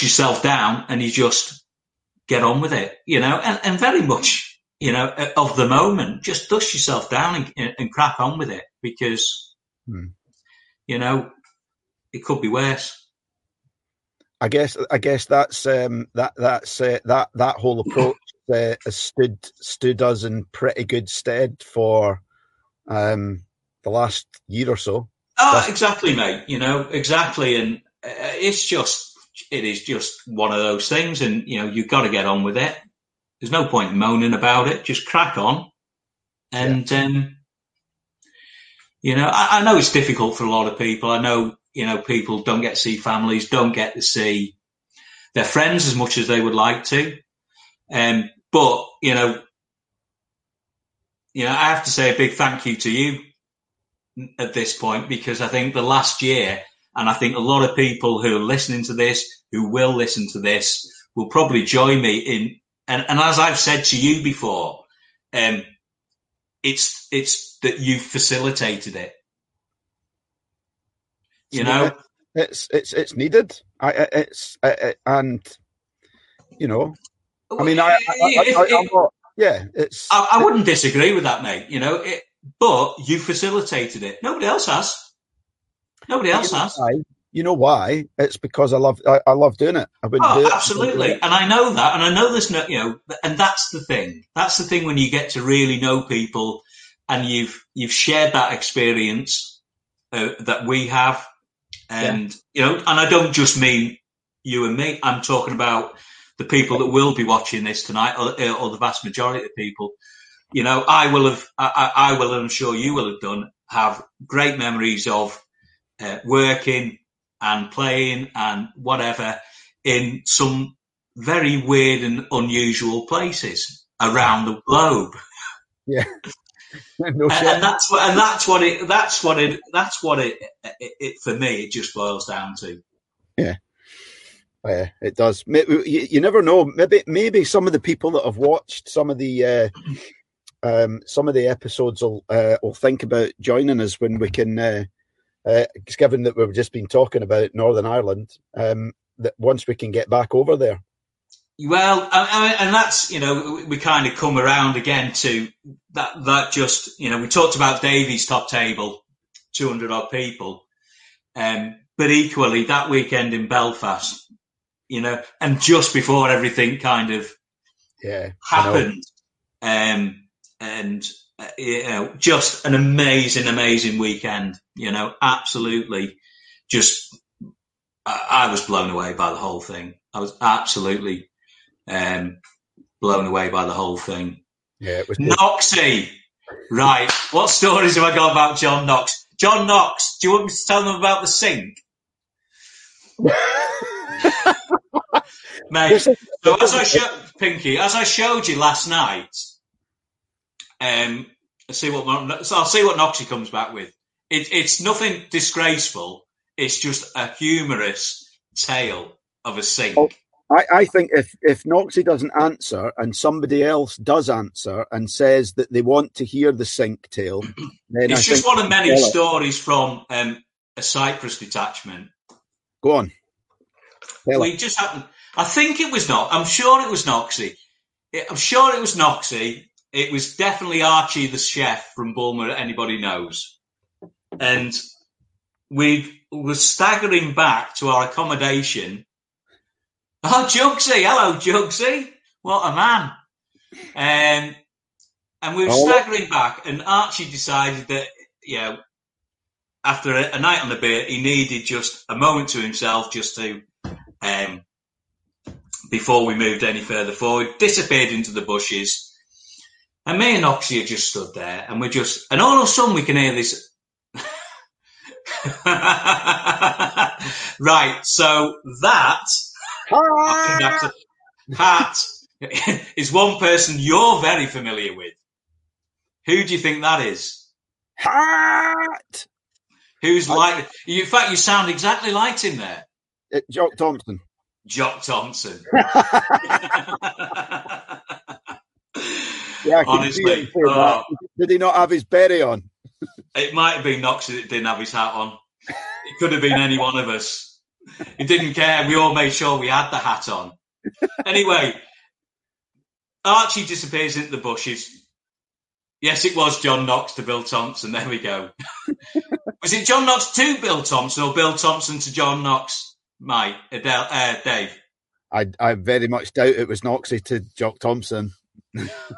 yourself down and you just get on with it, you know, and very much, you know, of the moment, just dust yourself down and crack on with it, because you know, it could be worse. I guess that's that whole approach has stood us in pretty good stead for the last year or so. Oh, exactly, mate. You know, exactly, and it is just one of those things, and you know, you've got to get on with it. There's no point moaning about it. Just crack on, and you know, I know it's difficult for a lot of people. I know. You know, people don't get to see families, don't get to see their friends as much as they would like to. But, you know, I have to say a big thank you to you at this point, because I think the last year, and I think a lot of people who are listening to this, who will listen to this, will probably join me in. And as I've said to you before, it's that you've facilitated it. You know, it's needed. I wouldn't disagree with that, mate. You know, but you facilitated it. Nobody else has. You know why? It's because I love doing it. I wouldn't do it. Absolutely, and I know that, and I know there's no, you know, and that's the thing. That's the thing when you get to really know people, and you've shared that experience that we have. And, you know, and I don't just mean you and me. I'm talking about the people that will be watching this tonight, or the vast majority of people. You know, I will, and I'm sure you will have done, have great memories of working and playing and whatever in some very weird and unusual places around the globe. Yeah. No, and that's what it for me, it just boils down to. Yeah, it does. You never know. Maybe some of the people that have watched some of the some of the episodes will think about joining us when we can. Given that we've just been talking about Northern Ireland, that once we can get back over there. Well, and that's, you know, we kind of come around again to that. That just, you know, we talked about Davies' top table, 200 odd people, but equally that weekend in Belfast, you know, and just before everything kind of happened. You know, just an amazing weekend, you know, absolutely just, I was blown away by the whole thing. I was absolutely blown away by the whole thing. Yeah, it was Knoxy. Right. What stories have I got about John Knox? John Knox, do you want me to tell them about the sink? Mate, so as I showed you last night, I'll see what Knoxy comes back with. It's nothing disgraceful. It's just a humorous tale of a sink. Oh, I think if Knoxy doesn't answer and somebody else does answer and says that they want to hear the sink tale, then it's just one of many stories from a Cyprus detachment. Go on. We just happened. I think it was not. I'm sure it was Knoxy. It was definitely Archie, the chef from Bulmer, anybody knows. And we were staggering back to our accommodation. Oh, Jugsy. Hello, Jugsy. What a man. And we were staggering back, and Archie decided that, you know, after a night on the beer, he needed just a moment to himself just to, before we moved any further forward, disappeared into the bushes. And me and Oxy had just stood there, and and all of a sudden we can hear this. Right, so that hat is one person you're very familiar with. Who do you think that is? Hat. Who's like? In fact, you sound exactly like him there. Jock Thompson. Jock Thompson. Yeah, honestly, did he not have his beret on? It might have been Knox that didn't have his hat on. It could have been any one of us. He didn't care. We all made sure we had the hat on. Anyway, Archie disappears into the bushes. Yes, it was John Knox to Bill Thompson. There we go. Was it John Knox to Bill Thompson or Bill Thompson to John Knox? Mike, Adele, Dave. I very much doubt it was Knoxy to Jock Thompson.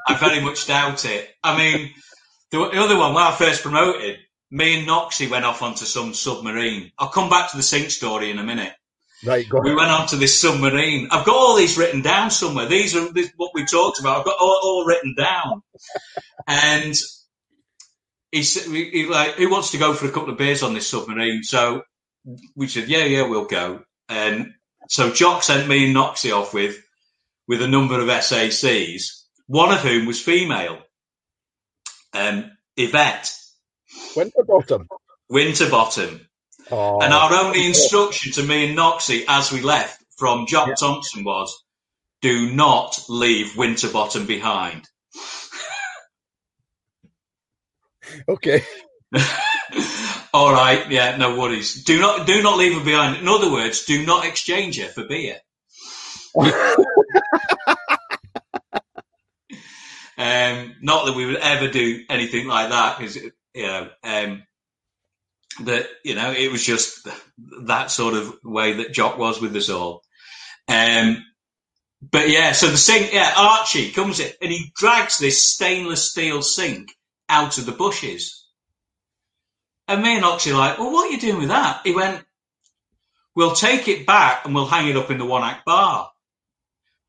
I very much doubt it. I mean, the other one, when I first promoted, me and Knoxy went off onto some submarine. I'll come back to the sink story in a minute. Right, go ahead. We went onto this submarine. I've got all these written down somewhere. These are what we talked about. I've got all written down. And he like, who wants to go for a couple of beers on this submarine? So we said, yeah, we'll go. And so Jock sent me and Knoxy off with a number of SACs. One of whom was female, Yvette Winterbottom. Oh. And our only instruction to me and Knoxy as we left from Jock Thompson was, "Do not leave Winterbottom behind." Okay. All right. Yeah. No worries. Do not leave her behind. In other words, do not exchange her for beer. Not that we would ever do anything like that, because it was just that sort of way that Jock was with us all. But yeah, so the sink, Archie comes in and he drags this stainless steel sink out of the bushes. And me and Oxy are like, well, what are you doing with that? He went, we'll take it back and we'll hang it up in the one act bar.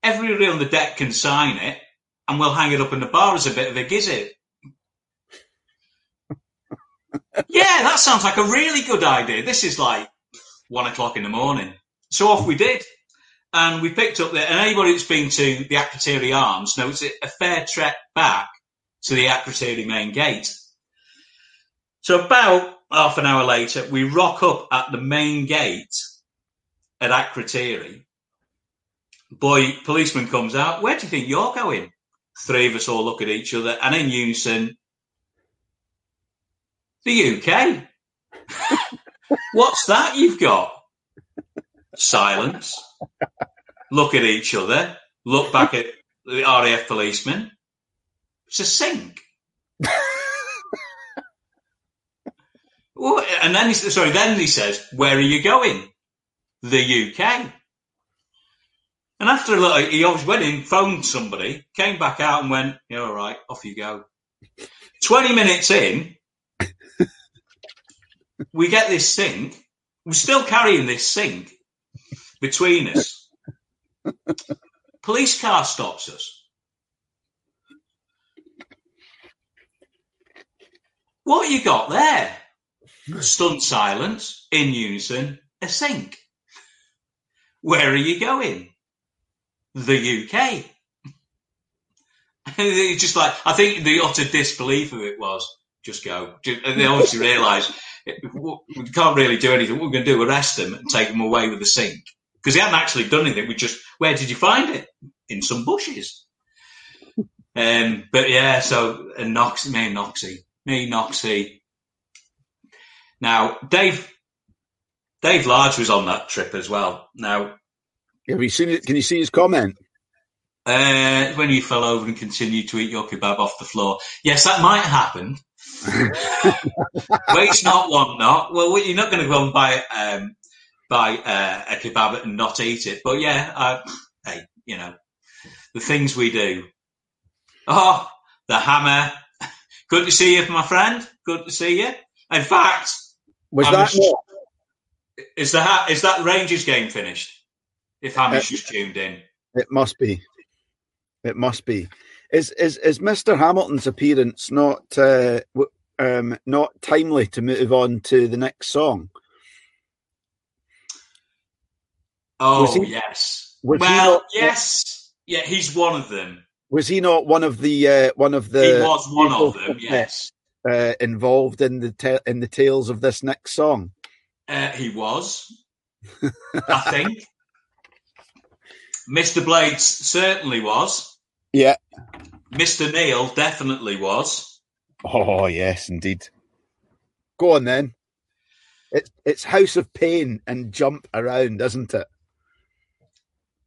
Everybody on the deck can sign it. And we'll hang it up in the bar as a bit of a gizzard. Yeah, that sounds like a really good idea. This is like 1 o'clock in the morning. So off we did. And we picked up and anybody that's been to the Akrotiri Arms knows it's a fair trek back to the Akrotiri main gate. So about half an hour later, we rock up at the main gate at Akrotiri. Boy, policeman comes out. Where do you think you're going? three of us all look at each other, and in unison, the UK. What's that you've got? Silence. Look at each other. Look back at the RAF policeman. It's a sink. And then he says, where are you going? The UK. And after a little, he obviously went in, phoned somebody, came back out and went, yeah, all right, off you go. 20 minutes in, we get this sink. We're still carrying this sink between us. Police car stops us. What you got there? Stunned silence, in unison, a sink. Where are you going? The UK. It's just like, I think the utter disbelief of it was, just go. And they obviously realised, we can't really do anything. What we're going to do, arrest them and take them away with the sink. Because they hadn't actually done anything. We just, where did you find it? In some bushes. But yeah, so, and Noxie, me and Noxie. Now, Dave Large was on that trip as well. Now, have you seen it? Can you see his comment? When you fell over and continued to eat your kebab off the floor. Yes, that might happen. Wait's not one knot. Well, you're not going to go and buy a kebab and not eat it. But yeah, hey, you know, the things we do. Oh, the hammer. Good to see you, my friend. Good to see you. In fact, is that Rangers game finished? If Hamish is tuned in, it must be. It must be. Is Mr. Hamilton's appearance not timely to move on to the next song? Oh yes. Yeah, he's one of them. Was he not one of the He was one of them. Yes. Involved in the tales of this next song. He was. I think. Mr. Blades certainly was. Yeah. Mr. Neil definitely was. Oh, yes, indeed. Go on, then. It's House of Pain and Jump Around, isn't it?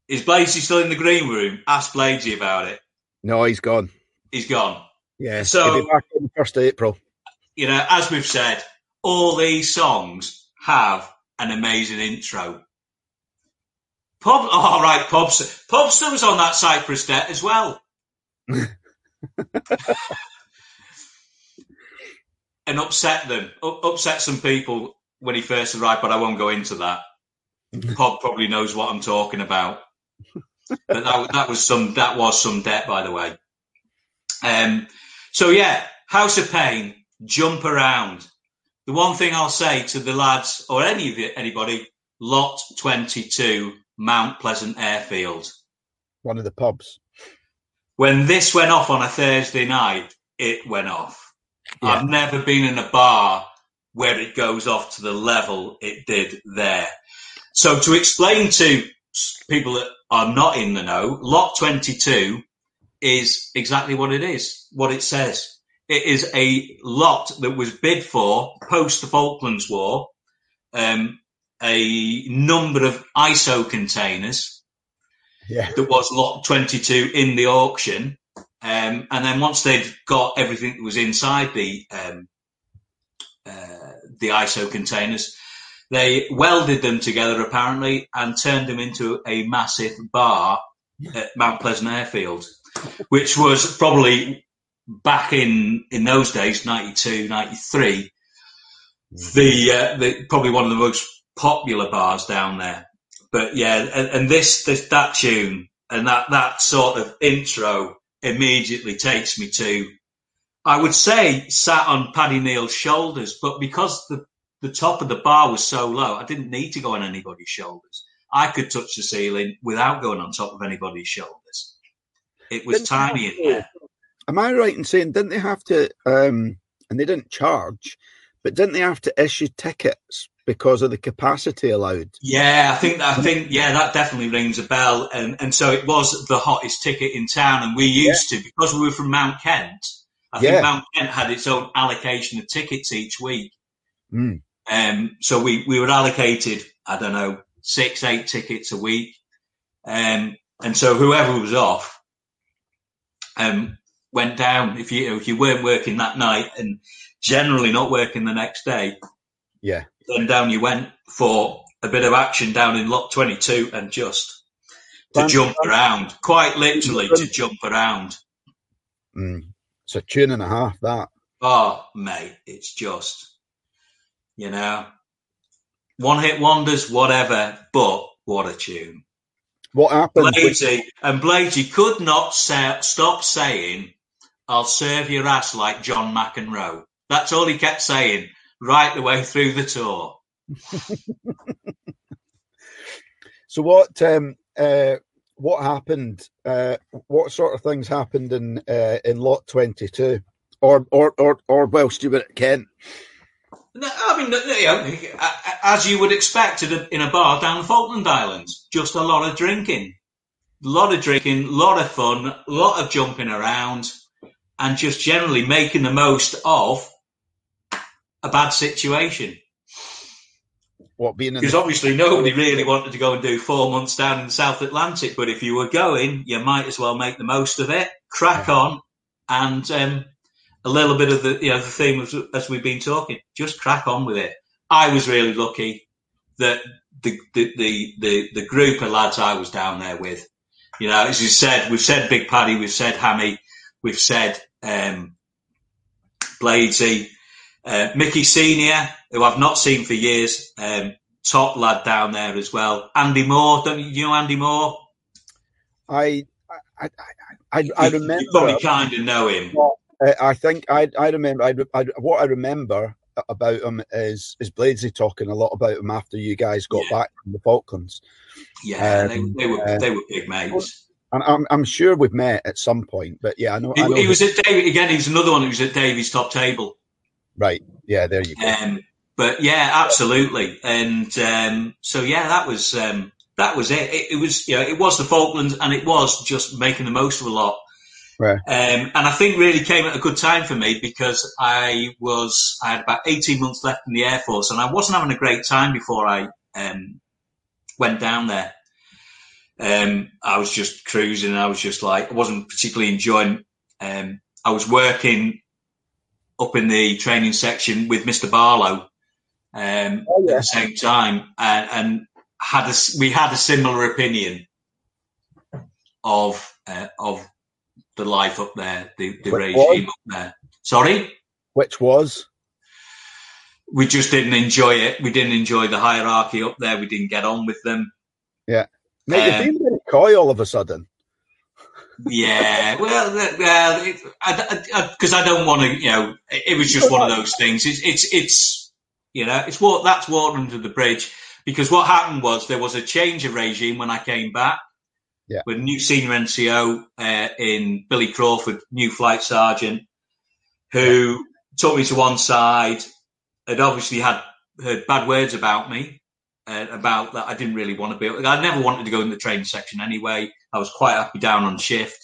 Is Bladesy still in the green room? Ask Bladesy about it. No, he's gone. He's gone. Yeah, so he'll be back on the 1st of April. You know, as we've said, all these songs have an amazing intro. Pubster was on that Cyprus debt as well. And upset some people when he first arrived, but I won't go into that. Pub probably knows what I'm talking about. But that was some debt, by the way. So yeah, House of Pain, Jump Around. The one thing I'll say to the lads or anybody, Lot 22, Mount Pleasant Airfield. One of the pubs. When this went off on a Thursday night, it went off. Yeah. I've never been in a bar where it goes off to the level it did there. So to explain to people that are not in the know, Lot 22 is exactly what it is, what it says. It is a lot that was bid for post the Falklands War, a number of ISO containers that was Lot 22 in the auction. And then once they'd got everything that was inside the ISO containers, they welded them together apparently and turned them into a massive bar at Mount Pleasant Airfield, which was probably back in those days, 92, 93, probably one of the most popular bars down there. But yeah, and this that tune and that sort of intro immediately takes me to, I would say, sat on Paddy Neal's shoulders, but because the top of the bar was so low, I didn't need to go on anybody's shoulders. I could touch the ceiling without going on top of anybody's shoulders. It was tiny in there. Am I right in saying, didn't they have to, and they didn't charge, but didn't they have to issue tickets because of the capacity allowed. Yeah, I think that definitely rings a bell. And so it was the hottest ticket in town, and we used to, because we were from Mount Kent, I think Mount Kent had its own allocation of tickets each week. Mm. So we were allocated, I don't know, 6-8 tickets a week. And so whoever was off went down if you weren't working that night and generally not working the next day. Yeah. Then down you went for a bit of action down in Lot 22 and just to jump around, quite literally to jump around. Mm. It's a tune and a half, that. Oh, mate, it's just, you know, one-hit wonders, whatever, but what a tune. What happened? Bladesy could not stop saying, "I'll serve your ass like John McEnroe." That's all he kept saying right the way through the tour. So what happened? What sort of things happened in Lot 22, or whilst you were at Kent? No, I mean, you know, as you would expect in a bar down the Falkland Islands, just a lot of drinking. A lot of drinking, a lot of fun, a lot of jumping around, and just generally making the most of a bad situation. Because obviously nobody really wanted to go and do 4 months down in the South Atlantic, but if you were going, you might as well make the most of it, crack on, and... a little bit of the, you know, the theme as we've been talking, just crack on with it. I was really lucky that the group of lads I was down there with, you know, as you said, we've said Big Paddy, we've said Hammy, we've said Bladesy, Mickey Senior, who I've not seen for years, top lad down there as well. Andy Moore, don't you know Andy Moore? I remember. You probably kind of know him. Yeah. What I remember about him is Bladesy talking a lot about him after you guys got back from the Falklands. Yeah, they were big mates. And I'm sure we've met at some point, but yeah, I know he was at Davies again. He was another one who was at Davies' top table. Right. Yeah. There you go. But yeah, absolutely. And so yeah, that was it. It was, you know, it was the Falklands, and it was just making the most of a lot. Right. And I think really came at a good time for me because I had about 18 months left in the Air Force, and I wasn't having a great time before I went down there. I was just cruising, and I was just like, I wasn't particularly enjoying. I was working up in the training section with Mr. Barlow at the same time, and we had a similar opinion of the life up there, the regime up there. Sorry? Which was? We just didn't enjoy it. We didn't enjoy the hierarchy up there. We didn't get on with them. Yeah. Mate, you're being very coy all of a sudden. Yeah. Well, because I don't want to, you know, it was just one of those things. It's you know, that's water under the bridge, because what happened was there was a change of regime when I came back. Yeah. With new senior NCO in Billy Crawford, new flight sergeant, who took me to one side, had obviously heard bad words about me, about that I didn't really want to be. I never wanted to go in the training section anyway. I was quite happy down on shift.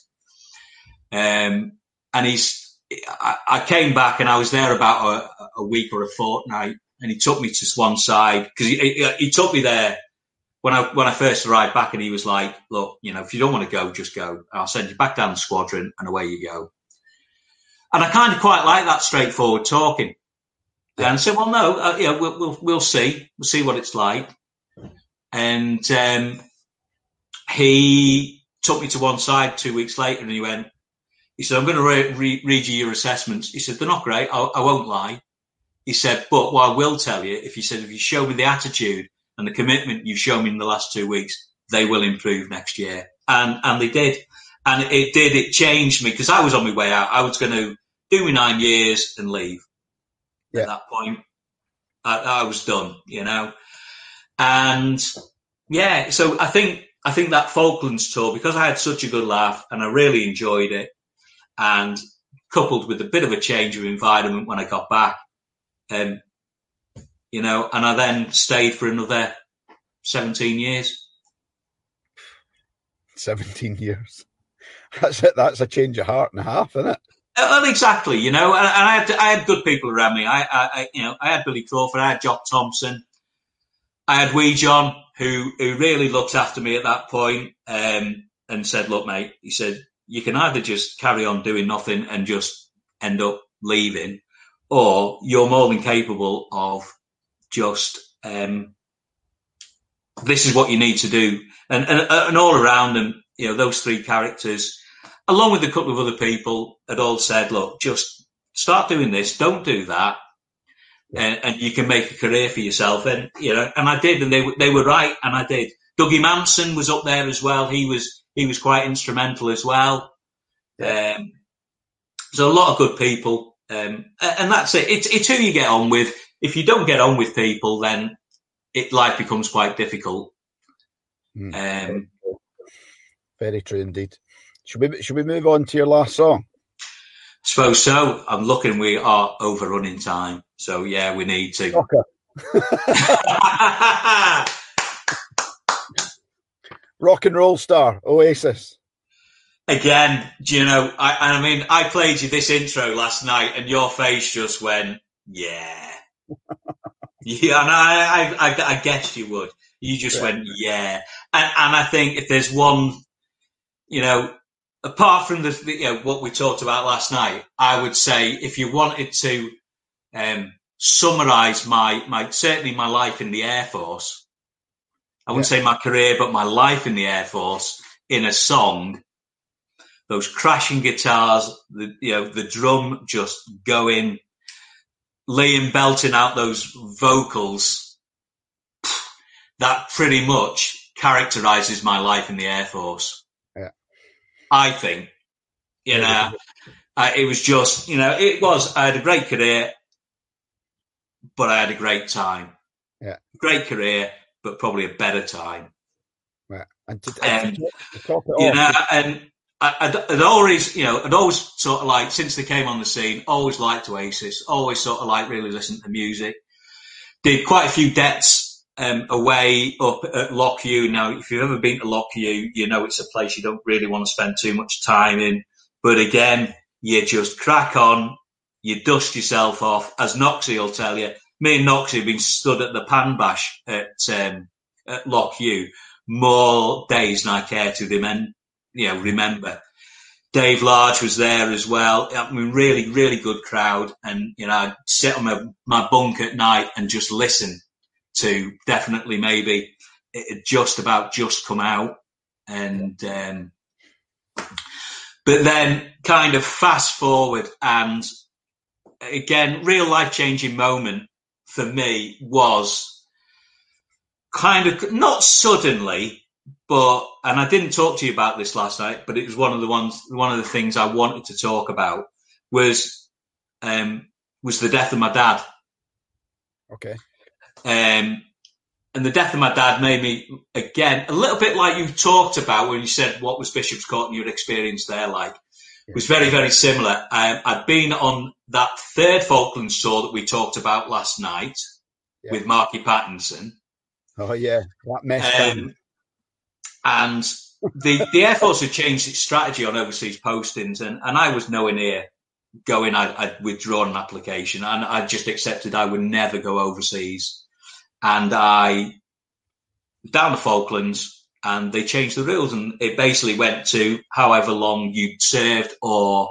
And I came back, and I was there about a week or a fortnight, and he took me to one side, because he took me there. When I first arrived back, and he was like, "Look, you know, if you don't want to go, just go. I'll send you back down the squadron, and away you go." And I kind of quite like that straightforward talking. Yeah. And I said, "Well, no, yeah, we'll see. We'll see what it's like." And he took me to one side 2 weeks later, and he said, "I'm going to read you your assessments." He said, "They're not great. I won't lie." He said, "But what I will tell you, if you show me the attitude and the commitment you've shown me in the last 2 weeks, they will improve next year." And they did. And it did. It changed me, because I was on my way out. I was going to do my 9 years and leave. Yeah. At that point, I was done, you know. And, yeah, so I think that Falklands tour, because I had such a good laugh and I really enjoyed it, and coupled with a bit of a change of environment when I got back, you know, and I then stayed for another 17 years. 17 years. That's it. That's a change of heart and a half, isn't it? Well, exactly, you know, and I had good people around me. I had Billy Crawford, I had Jock Thompson, I had Wee John, who really looked after me at that point, and said, "Look, mate," he said, "you can either just carry on doing nothing and just end up leaving, or you're more than capable of just, this is what you need to do." And all around them, you know, those three characters, along with a couple of other people, had all said, "Look, just start doing this, don't do that, and you can make a career for yourself." And, you know, and I did, and they were right, and I did. Dougie Manson was up there as well. He was quite instrumental as well. There's a lot of good people, and that's it. It's who you get on with. If you don't get on with people, then life becomes quite difficult. Very true indeed. Should we move on to your last song? I suppose so. I'm looking. We are overrunning time, so yeah, we need to. Okay. Rock and roll star, Oasis. Again, do you know? I mean, I played you this intro last night, and your face just went, "Yeah, yeah." And I guessed you would. You just went, "Yeah," and I think if there's one, you know. Apart from what we talked about last night, I would say if you wanted to summarise my life in the Air Force, I wouldn't say my career, but my life in the Air Force in a song. Those crashing guitars, the drum just going, Liam belting out those vocals. That pretty much characterises my life in the Air Force. I think, you know, it was just, you know, it was, I had a great career, but I had a great time. Yeah. Great career, but probably a better time. Right. And I'd always, you know, I'd always sort of like, since they came on the scene, always liked Oasis, always sort of like really listened to music. Did quite a few debts. Away up at Loch Ewe. Now, if you've ever been to Loch Ewe, you know it's a place you don't really want to spend too much time in. But again, you just crack on, you dust yourself off. As Knoxie will tell you, me and Knoxie have been stood at the Pan Bash at Loch Ewe more days than I care to remember. Dave Large was there as well. I mean, really, really good crowd. And, you know, I'd sit on my bunk at night and just listen to Definitely Maybe. It had just come out, and but then kind of fast forward, and again, real life changing moment for me was kind of not suddenly, but, and I didn't talk to you about this last night, but it was one of the things I wanted to talk about was the death of my dad. Okay. And the death of my dad made me, again, a little bit like you talked about when you said what was Bishop's Court and your experience there like. It was very, very similar. I'd been on that third Falklands tour that we talked about last night with Marky Pattinson. Oh, yeah. That messed up. And the Air Force had changed its strategy on overseas postings, and I was nowhere near going. I'd withdrawn an application, and I just accepted I would never go overseas. And I down the Falklands, and they changed the rules, and it basically went to however long you'd served or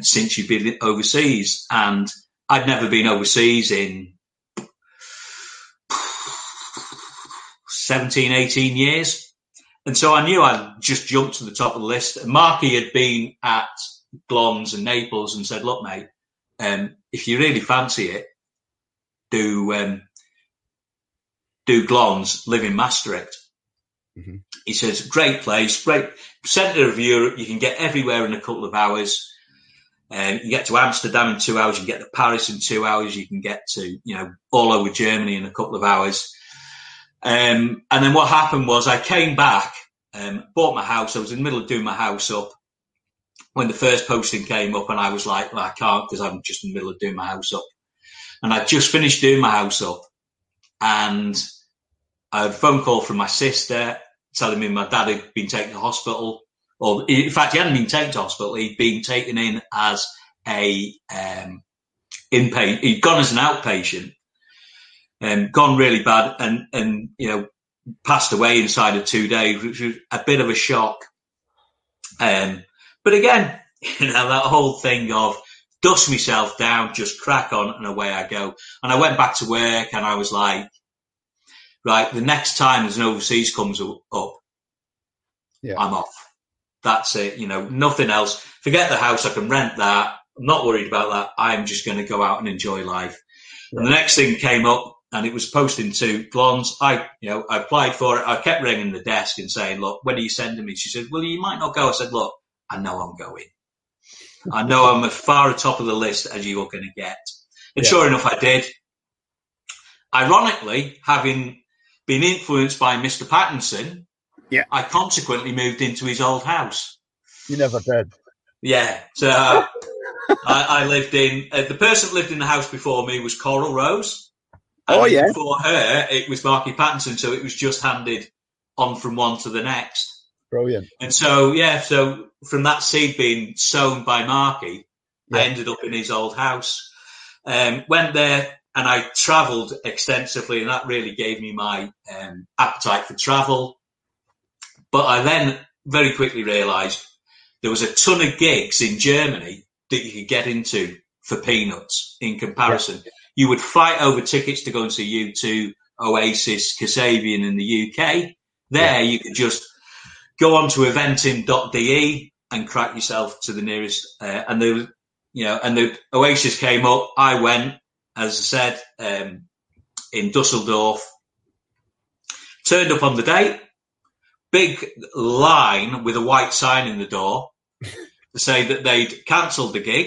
since you'd been overseas. And I'd never been overseas in 17, 18 years. And so I knew I'd just jumped to the top of the list. And Marky had been at Glons and Naples and said, "Look, mate, if you really fancy it, do Glons, live in Maastricht." Mm-hmm. He says, "Great place, great centre of Europe. You can get everywhere in a couple of hours. You get to Amsterdam in 2 hours. You can get to Paris in 2 hours. You can get to, you know, all over Germany in a couple of hours." And then what happened was I came back, bought my house. I was in the middle of doing my house up when the first posting came up, and I was like, "Well, I can't because I'm just in the middle of doing my house up." And I just finished doing my house up. and I had a phone call from my sister telling me my dad had been taken to hospital. Or in fact, he hadn't been taken to hospital. He'd been taken in as a inpatient. He'd gone as an outpatient, gone really bad, and you know, passed away inside of 2 days, which was a bit of a shock. But again, you know, that whole thing of dust myself down, just crack on, and away I go. And I went back to work, and I was like, right, the next time there's an overseas comes up, yeah, I'm off. That's it, you know, nothing else. Forget the house, I can rent that. I'm not worried about that. I'm just going to go out and enjoy life. Right. And the next thing came up, and it was posting to Glons. I applied for it. I kept ringing the desk and saying, look, when are you sending me? She said, well, you might not go. I said, look, I know I'm going. I know I'm as far atop of the list as you are going to get. And yeah, sure enough, I did. Ironically, having been influenced by Mr. Pattinson, yeah, I consequently moved into his old house. You never did. Yeah. So I lived in, the person that lived in the house before me was Coral Rose. And before her, it was Marky Pattinson. So it was just handed on from one to the next. Brilliant. And so, yeah, so from that seed being sown by Marky, yeah, I ended up in his old house. Went there and I travelled extensively, and that really gave me my appetite for travel. But I then very quickly realised there was a ton of gigs in Germany that you could get into for peanuts in comparison. Yeah. You would fight over tickets to go and see U2, Oasis, Kasabian in the UK. There, yeah, you could just go on to eventim.de and crack yourself to the nearest. And the Oasis came up. I went, as I said, in Dusseldorf. Turned up on the date. Big line with a white sign in the door to say that they'd cancelled the gig.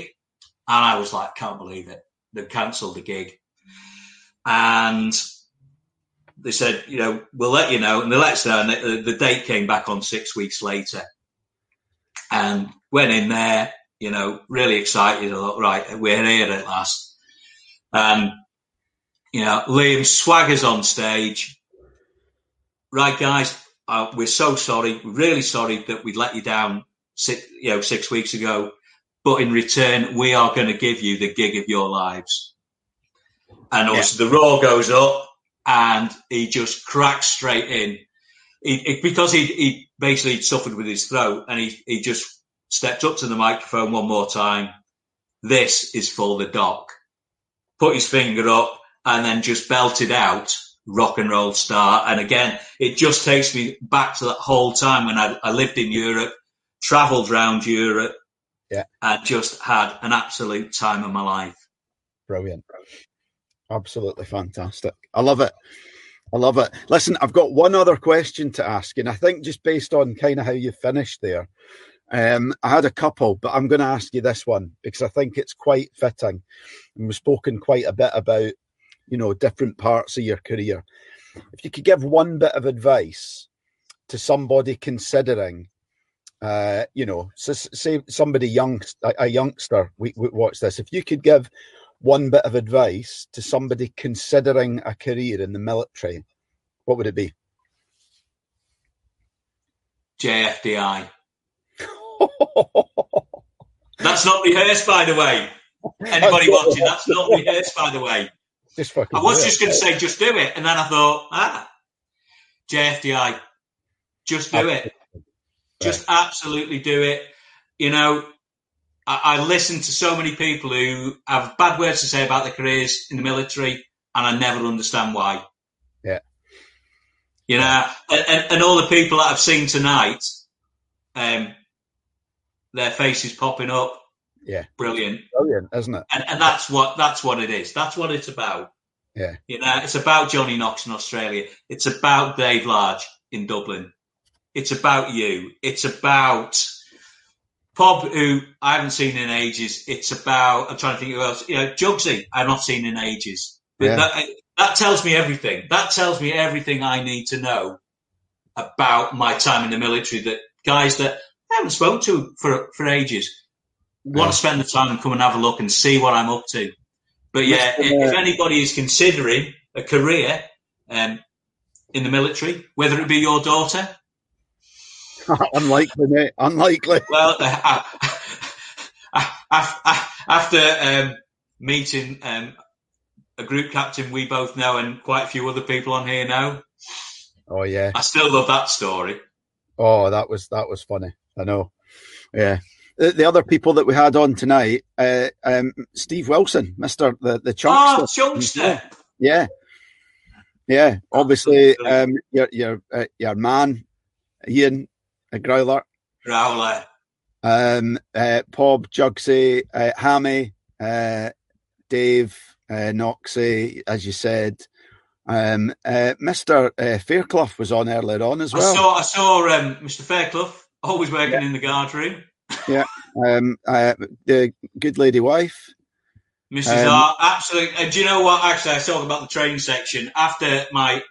And I was like, can't believe it. They've cancelled the gig. And they said, you know, we'll let you know. And they let us know. And the date came back on 6 weeks later. And went in there, you know, really excited. I thought, right, we're here at last. And, you know, Liam swaggers on stage. Right, guys. We're so sorry, really sorry that we let you down 6 weeks ago. But in return, we are going to give you the gig of your lives. And also the roar goes up and he just cracks straight in. Because he basically suffered with his throat, and he just stepped up to the microphone one more time. This is for the doc. Put his finger up and then just belted out Rock and Roll Star. And again, it just takes me back to that whole time when I lived in Europe, travelled around Europe, and just had an absolute time of my life. Brilliant. Absolutely fantastic. I love it. Listen, I've got one other question to ask, and I think just based on kind of how you finished there, I had a couple, but I'm going to ask you this one because I think it's quite fitting. And we've spoken quite a bit about, you know, different parts of your career. If you could give one bit of advice to somebody considering, you know, say somebody young, a youngster, we watch this. If you could give one bit of advice to somebody considering a career in the military, what would it be? JFDI. That's not rehearsed, by the way. Anybody watching, that's not rehearsed, by the way. I was just going to say, just do it. And then I thought, JFDI, just do it. Just absolutely do it. You know, I listen to so many people who have bad words to say about their careers in the military, and I never understand why. Yeah. You know, and all the people that I've seen tonight, their faces popping up. Yeah, brilliant, isn't it? And that's what it is. That's what it's about. Yeah, you know, it's about Johnny Knox in Australia. It's about Dave Large in Dublin. It's about you. It's about Pob, who I haven't seen in ages. It's about, I'm trying to think who else. You know, Jugsy, I've not seen in ages. But that tells me everything. That tells me everything I need to know about my time in the military. That guys that I haven't spoken to for ages. Want to spend the time and come and have a look and see what I'm up to. But yeah, if anybody is considering a career in the military, whether it be your daughter. Unlikely, mate. Unlikely. Well, after meeting a group captain we both know and quite a few other people on here now. Oh, yeah. I still love that story. Oh, that was funny. I know. Yeah. The other people that we had on tonight, Steve Wilson, Mr. the Chunkster. Oh, Chunkster. Yeah. Yeah. Obviously, your man, Ian, a Growler. Growler. Pob, Jugsy, Hammy, Dave, Noxy, as you said. Mr. Fairclough was on earlier on as well. I saw Mr. Fairclough, always working in the guard room. Yeah. The good lady wife. Mrs. R, absolutely. And do you know what? Actually, I was talking about the train section. After my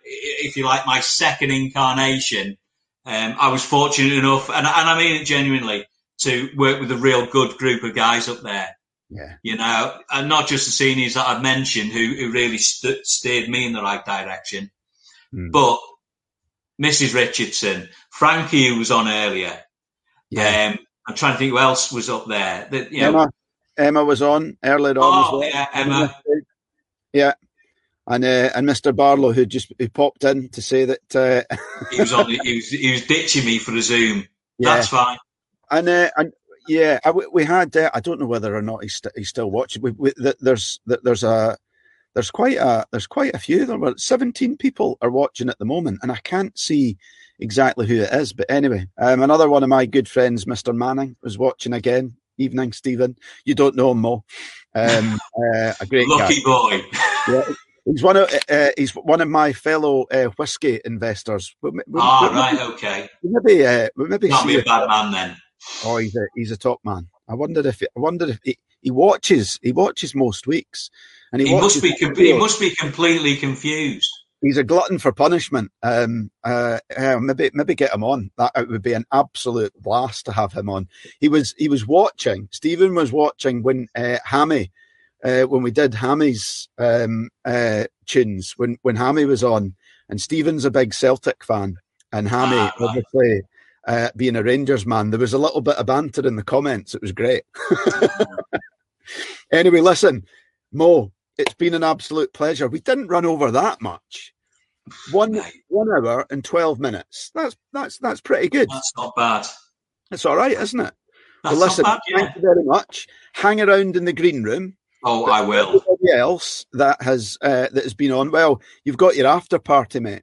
second incarnation, I was fortunate enough, and I mean it genuinely, to work with a real good group of guys up there. Yeah. You know, and not just the seniors that I've mentioned who really steered me in the right direction, but Mrs. Richardson, Frankie, who was on earlier. Yeah. I'm trying to think who else was up there. Emma was on earlier on as well. Yeah, Emma. Yeah. And Mr. Barlow, who popped in to say that he was ditching me for a Zoom. Yeah. That's fine. We had. I don't know whether or not he's still watching. There's quite a few. There were 17 people are watching at the moment, and I can't see exactly who it is. But anyway, another one of my good friends, Mr. Manning, was watching again. Evening, Stephen. You don't know him, Mo. A great lucky guy. Boy. Yeah. He's one of my fellow whiskey investors. Okay. Maybe not be a bad man then. Oh, he's a top man. I wonder if he watches. He watches most weeks, and he must be completely confused. He's a glutton for punishment. Maybe get him on. It would be an absolute blast to have him on. He was watching. Stephen was watching when Hammy, when we did Hammy's tunes, when Hammy was on, and Stephen's a big Celtic fan, and Hammy obviously. Being a Rangers man, there was a little bit of banter in the comments. It was great. Anyway, listen, Mo, it's been an absolute pleasure. We didn't run over that much. One hour and 12 minutes. That's pretty good. That's not bad. It's all right, isn't it? That's listen, not bad, yeah. Thank you very much. Hang around in the green room. Oh, I will. Everybody else that has been on. Well, you've got your after party, mate.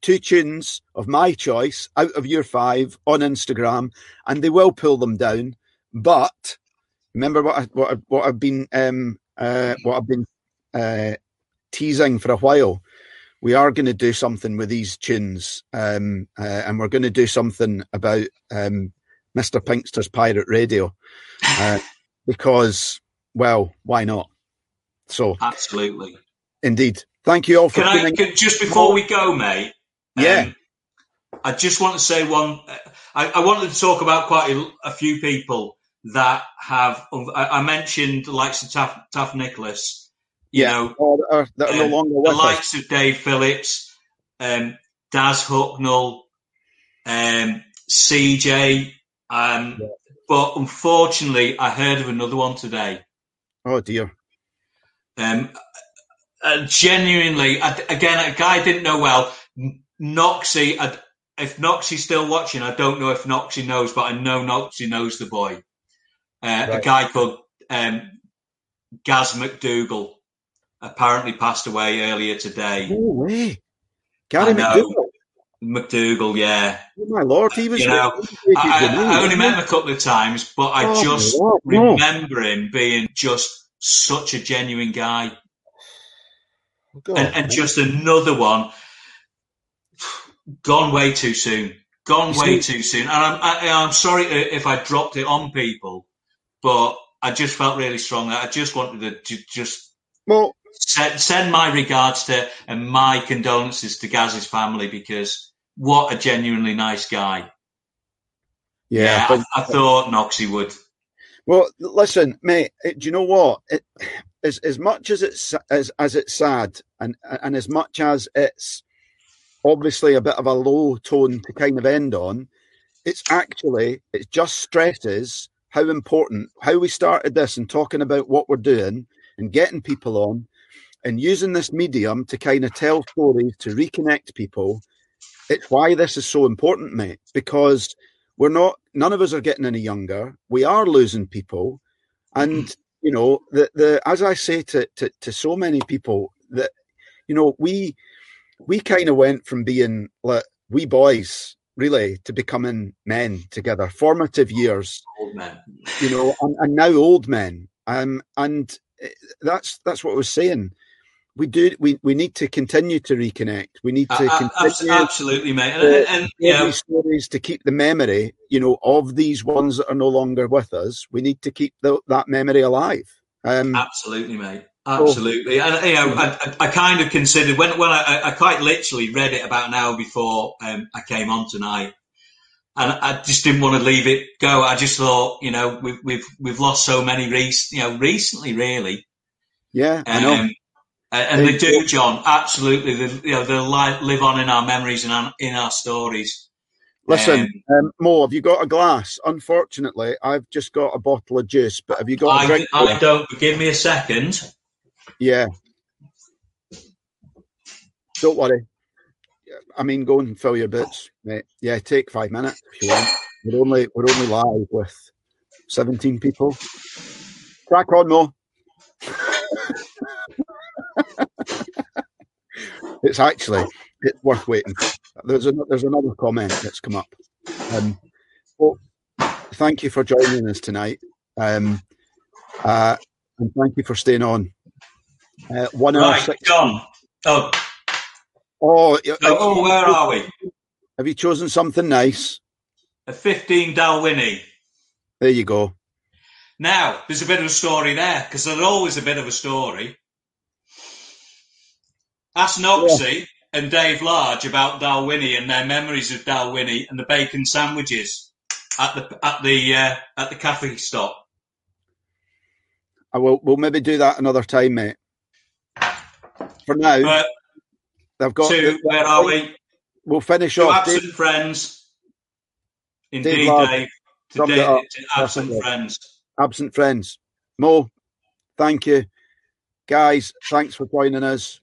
Two tunes of my choice out of your five on Instagram, and they will pull them down. But remember what I've been teasing for a while. We are going to do something with these tunes, and we're going to do something about Mr. Pinkster's Pirate Radio because, well, why not? So absolutely, indeed. Thank you all for coming. Just before we go, mate, I just want to say one. I wanted to talk about quite a few people that have. I mentioned the likes of Taff Nicholas, you know, that are no longer with us. Likes of Dave Phillips, Daz Hucknall, CJ. But unfortunately, I heard of another one today. Oh dear. Genuinely, again, a guy I didn't know well. Noxy, if Noxy's still watching, I don't know if Noxy knows, but I know Noxy knows the boy. Right. A guy called Gaz McDougall apparently passed away earlier today. No way. Gary McDougall? McDougall, yeah. Oh, my Lord, he was... I only met him a couple of times, but I just remember him being just such a genuine guy. God, and just another one gone way too soon. And I'm sorry if I dropped it on people, but I just felt really strong. I just wanted to send my regards to and my condolences to Gaz's family, because what a genuinely nice guy. Yeah, I thought Noxy would. Well, listen, mate, do you know what? As much as it's sad and as much as it's obviously a bit of a low tone to kind of end on, it just stresses how important, how we started this and talking about what we're doing and getting people on and using this medium to kind of tell stories, to reconnect people. It's why this is so important, mate, because none of us are getting any younger. We are losing people. And, you know, as I say to so many people that, you know, we kind of went from being like wee boys, really, to becoming men together, formative years, old men. You know, and now old men. And that's what I was saying. We need to continue to reconnect. We need to continue absolutely, mate. And yeah, stories to keep the memory, you know, of these ones that are no longer with us. We need to keep that memory alive. Absolutely, mate. Absolutely. And you know, I kind of considered when I quite literally read it about an hour before I came on tonight, and I just didn't want to leave it go. I just thought, you know, we've lost so many recently, really. Yeah, I know. And they do, John. Absolutely, they'll live on in our memories and in our stories. Listen, Mo, have you got a glass? Unfortunately, I've just got a bottle of juice. But have you got a drink? I don't. Give me a second. Yeah. Don't worry. I mean, go and fill your boots, mate. Yeah, take 5 minutes if you want. We're only live with 17 people. Crack on, Mo. It's actually worth waiting. There's another comment that's come up. Well, thank you for joining us tonight, and thank you for staying on. 1 hour. Right, six. John. Where are we? Have you chosen something nice? A 15 Dalwhinnie. There you go. Now there's a bit of a story there, because there's always a bit of a story. Ask Noxie and Dave Large about Dalwhinnie and their memories of Dalwhinnie and the bacon sandwiches at the cafe stop. I will. We'll maybe do that another time, mate. For now, they've got. Where are we? We'll finish off. Absent Dave, friends. Indeed, Dave. To absent friends. Absent friends. Mo, thank you, guys. Thanks for joining us.